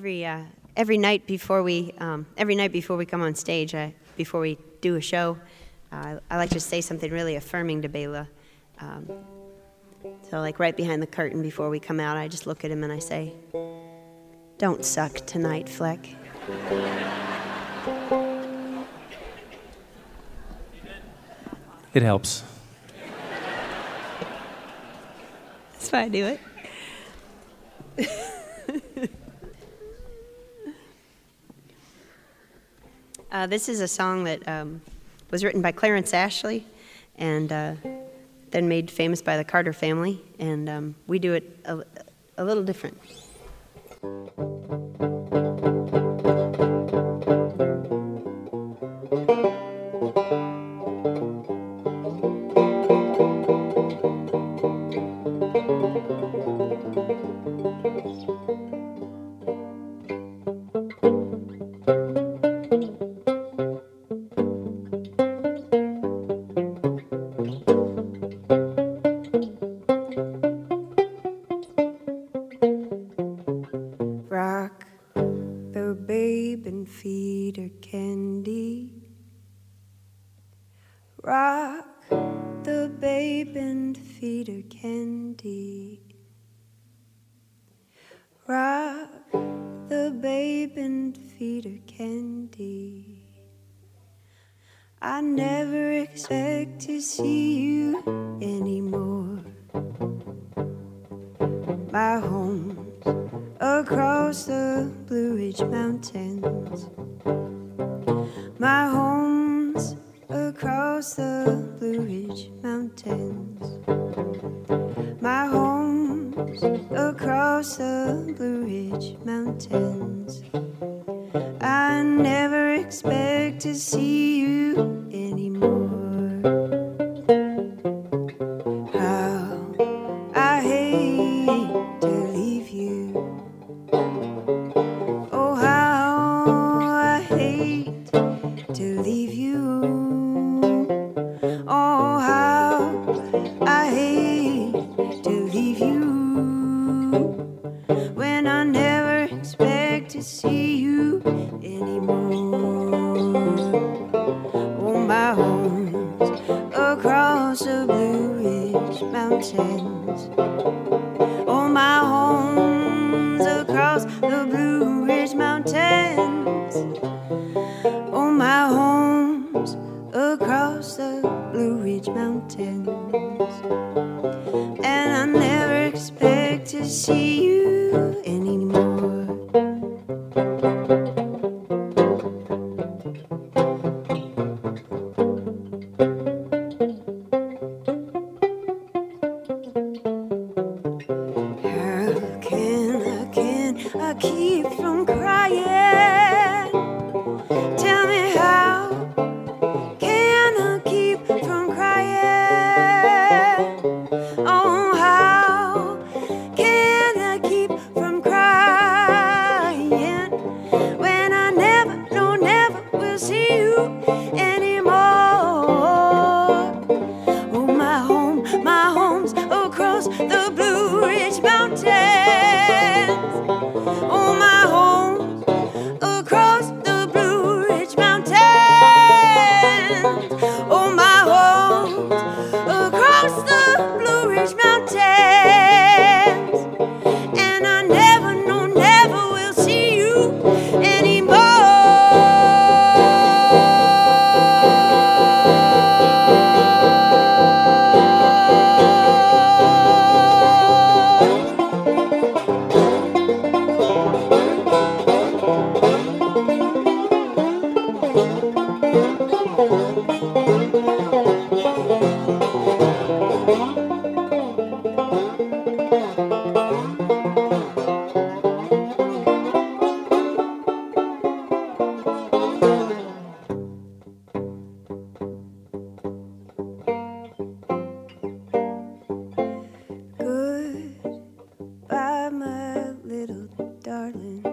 every uh, every night before we um, every night before we come on stage, I, before we do a show, uh, I, I like to say something really affirming to Bela. Um, so, like right behind the curtain before we come out, I just look at him and I say, "Don't suck tonight, Fleck." It helps. That's why I do it. uh, this is a song that um, was written by Clarence Ashley and uh, then made famous by the Carter family. And um, we do it a, a little different. Goodbye, my little darling.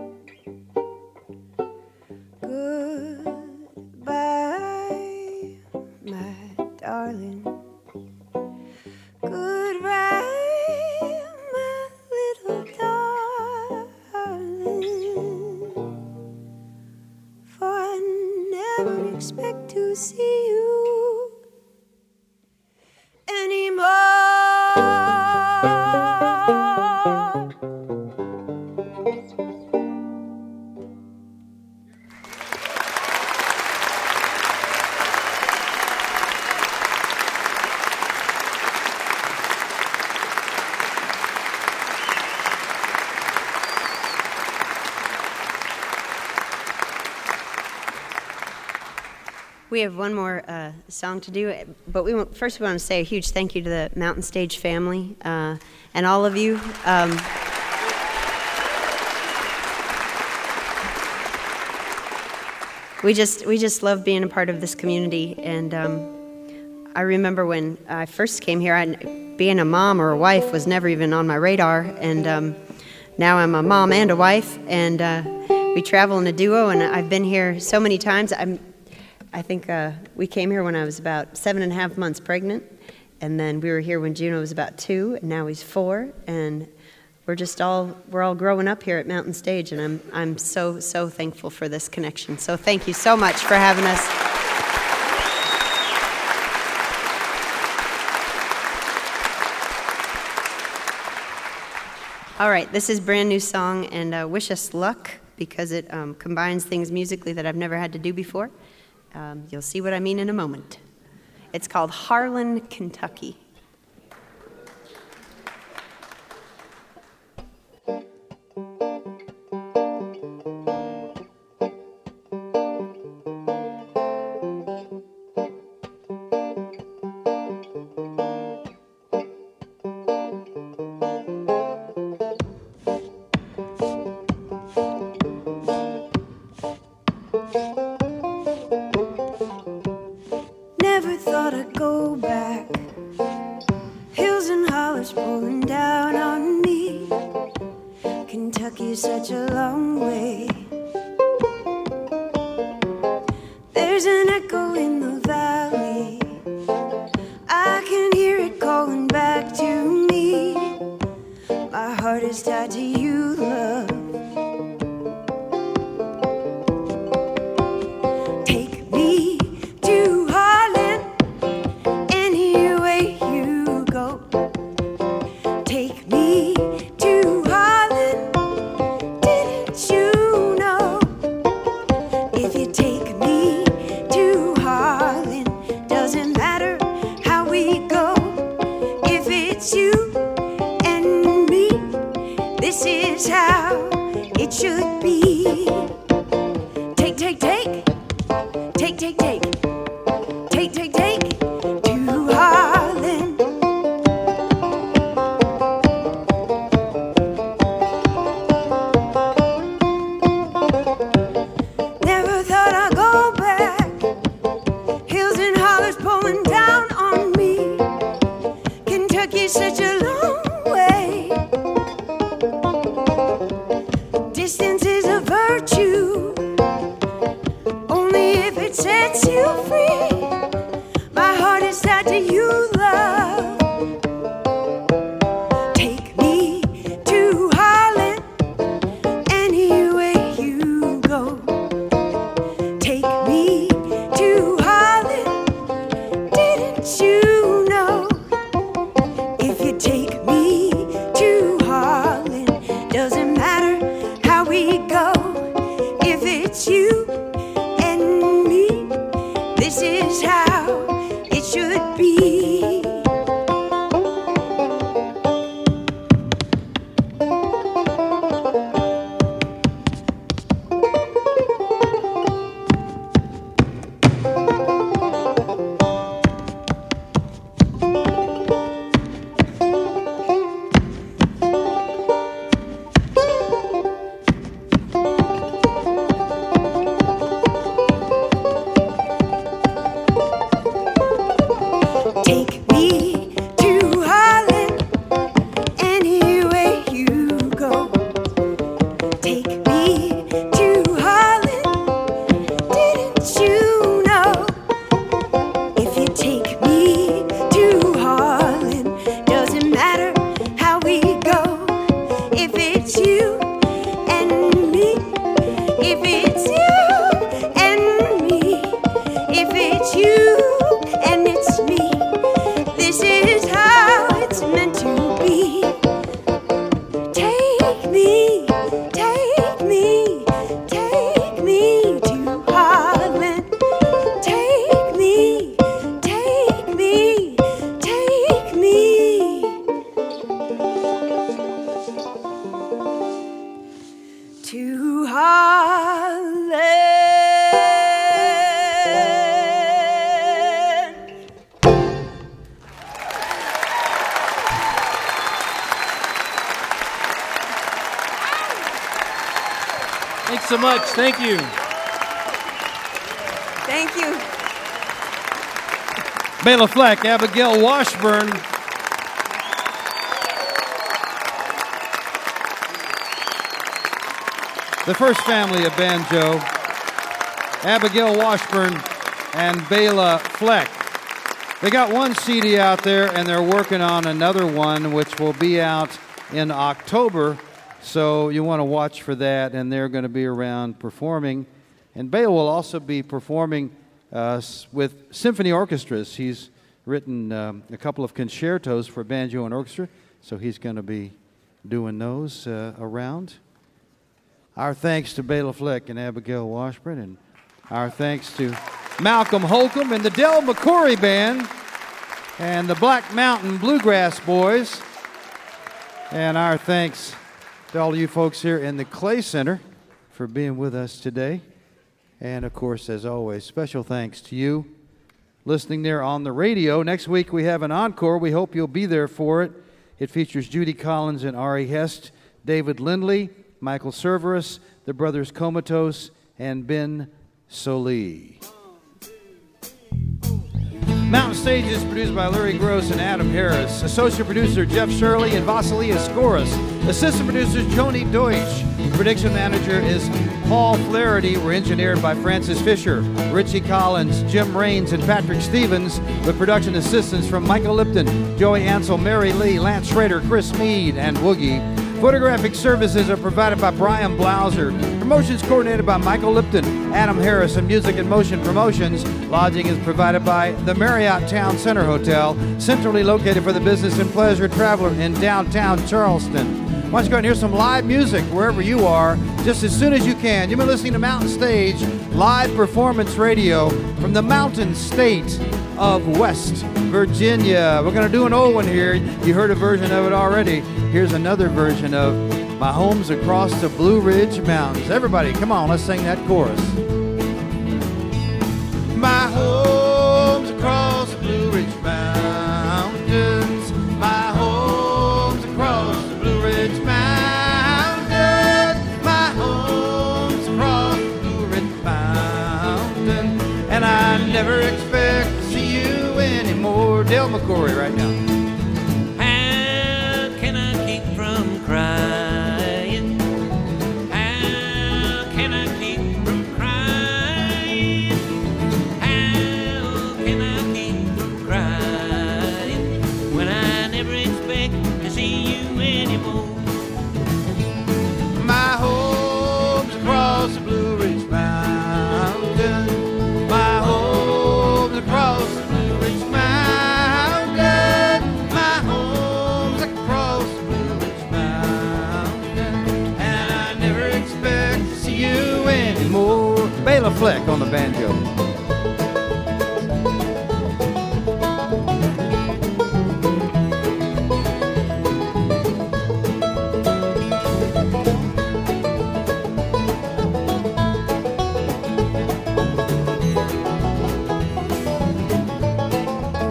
like to see you anymore. We have one more uh, song to do, but we want, first we want to say a huge thank you to the Mountain Stage family uh, and all of you. Um, we just we just love being a part of this community, and um, I remember when I first came here, I, being a mom or a wife was never even on my radar, and um, now I'm a mom and a wife, and uh, we travel in a duo, and I've been here so many times. I'm I think uh, we came here when I was about seven and a half months pregnant, and then we were here when Juno was about two, and now he's four, and we're just all we're all growing up here at Mountain Stage, and I'm I'm so so thankful for this connection. So thank you so much for having us. All right, this is a brand new song, and uh, wish us luck because it um, combines things musically that I've never had to do before. Um, you'll see what I mean in a moment. It's called Harlan, Kentucky. it's you and it's me. This is how it's meant to be. Take me, take me, take me to Holland. Take me, take me, take me. To Holland. Thanks so much. Thank you. Thank you. Bela Fleck, Abigail Washburn. The first family of banjo, Abigail Washburn and Bela Fleck. They got one C D out there, and they're working on another one, which will be out in October. So you want to watch for that, and they're going to be around performing. And Bela will also be performing uh, with symphony orchestras. He's written um, a couple of concertos for banjo and orchestra, so he's going to be doing those uh, around. Our thanks to Bela Fleck and Abigail Washburn, and our thanks to Malcolm Holcombe and the Del McCoury Band and the Black Mountain Bluegrass Boys, and our thanks to all of you folks here in the Clay Center for being with us today. And, of course, as always, special thanks to you listening there on the radio. Next week we have an encore. We hope you'll be there for it. It features Judy Collins and Ari Hest, David Lindley, Michael Cerveris, the Brothers Comatose, and Ben Solee. Mountain Stage is produced by Larry Gross and Adam Harris. Associate producer Jeff Shirley and Vasilia Skoras. Assistant producer Joni Deutsch. Production manager is Paul Flaherty. We're engineered by Francis Fisher, Richie Collins, Jim Raines, and Patrick Stevens. With production assistance from Michael Lipton, Joey Ansel, Mary Lee, Lance Schrader, Chris Mead, and Woogie. Photographic services are provided by Brian Blauser. Promotions coordinated by Michael Lipton, Adam Harris, and Music in Motion Promotions. Lodging is provided by the Marriott Town Center Hotel, centrally located for the business and pleasure traveler in downtown Charleston. Why don't you go and hear some live music wherever you are, just as soon as you can. You've been listening to Mountain Stage, live performance radio from the Mountain State of West Virginia. We're going to do an old one here. You heard a version of it already. Here's another version of My Home's Across the Blue Ridge Mountains. Everybody, come on, let's sing that chorus. My home's across the Blue Ridge Mountains. My home's across the Blue Ridge Mountains. My home's across the Blue Ridge Mountains. And I never expect to see you anymore. Del McCoury right now. Crying, how can I keep from crying? How can I keep from crying when I never expect to see you anymore? My home's across the Blue Ridge Mountain. My home's across the Blue Ridge Mountain. My home's across the Blue Ridge Mountain. Bela Fleck on the banjo.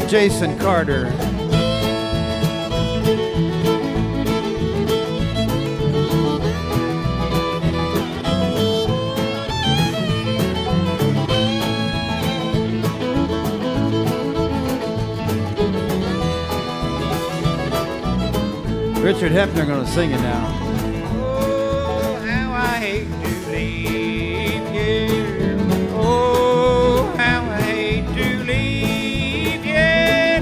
Jason Carter. Richard Hefner gonna sing it now. Oh, how I hate to leave here. Oh, how I hate to leave here.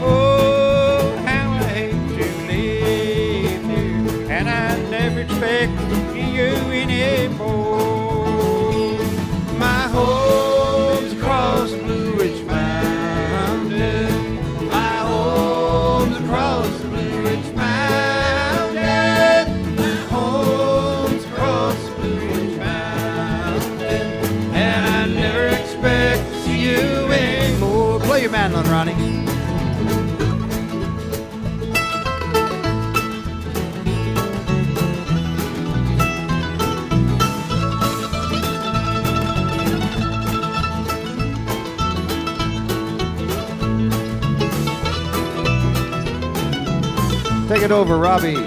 Oh, how I hate to leave here. And I never expect to see you anymore. My home's across the Blue your mandolin, Ronnie. Take it over, Robbie.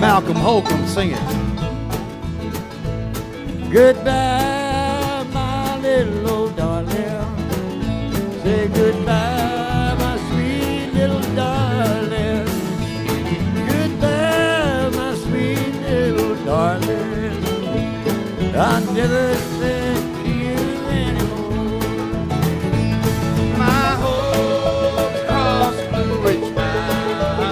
Malcolm Holcombe singing. Goodbye, my little old darling. Say goodbye. I never think of you anymore. My whole cross Blue Ridge Mountain.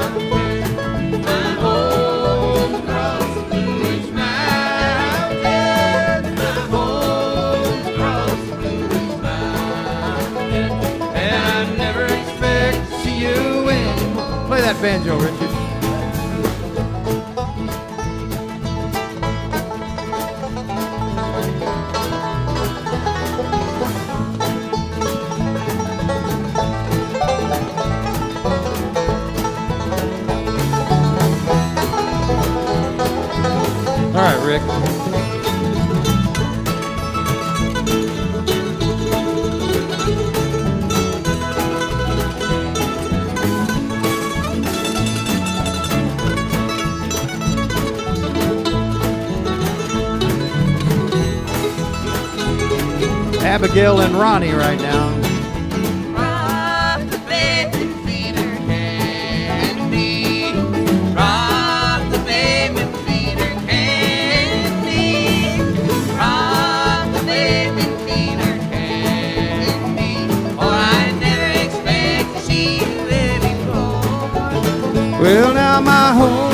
My whole cross Blue Ridge Mountain. My whole cross Blue Ridge Mountain. And I never expect to see you anymore. Play that banjo, Richard. Abigail and Ronnie right now. Rock the baby feeder candy. Rock the baby feeder candy. Rock the baby feeder candy. Oh, I never expect to see you anymore. Well, now my home.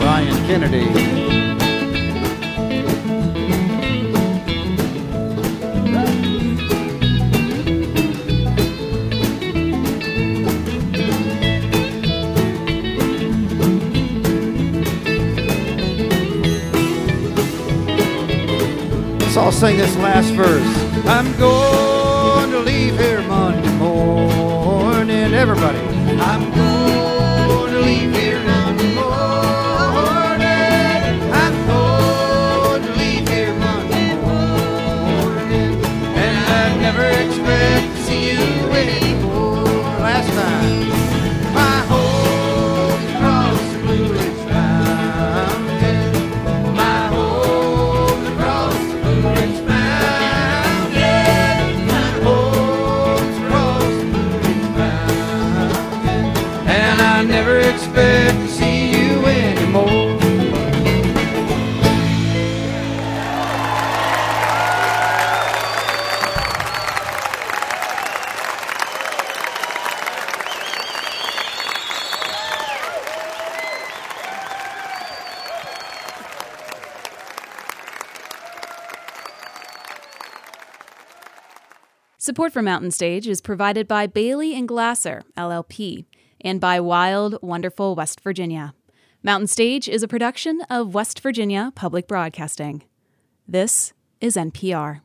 Ryan Kennedy. I'll sing this last verse. I'm going to leave here Monday morning. Everybody. I'm going to leave here Monday morning. I'm going to leave here Monday morning. And I never expect to see you anymore. Last time. Support for Mountain Stage is provided by Bailey and Glasser, L L P, and by Wild Wonderful West Virginia. Mountain Stage is a production of West Virginia Public Broadcasting. This is N P R.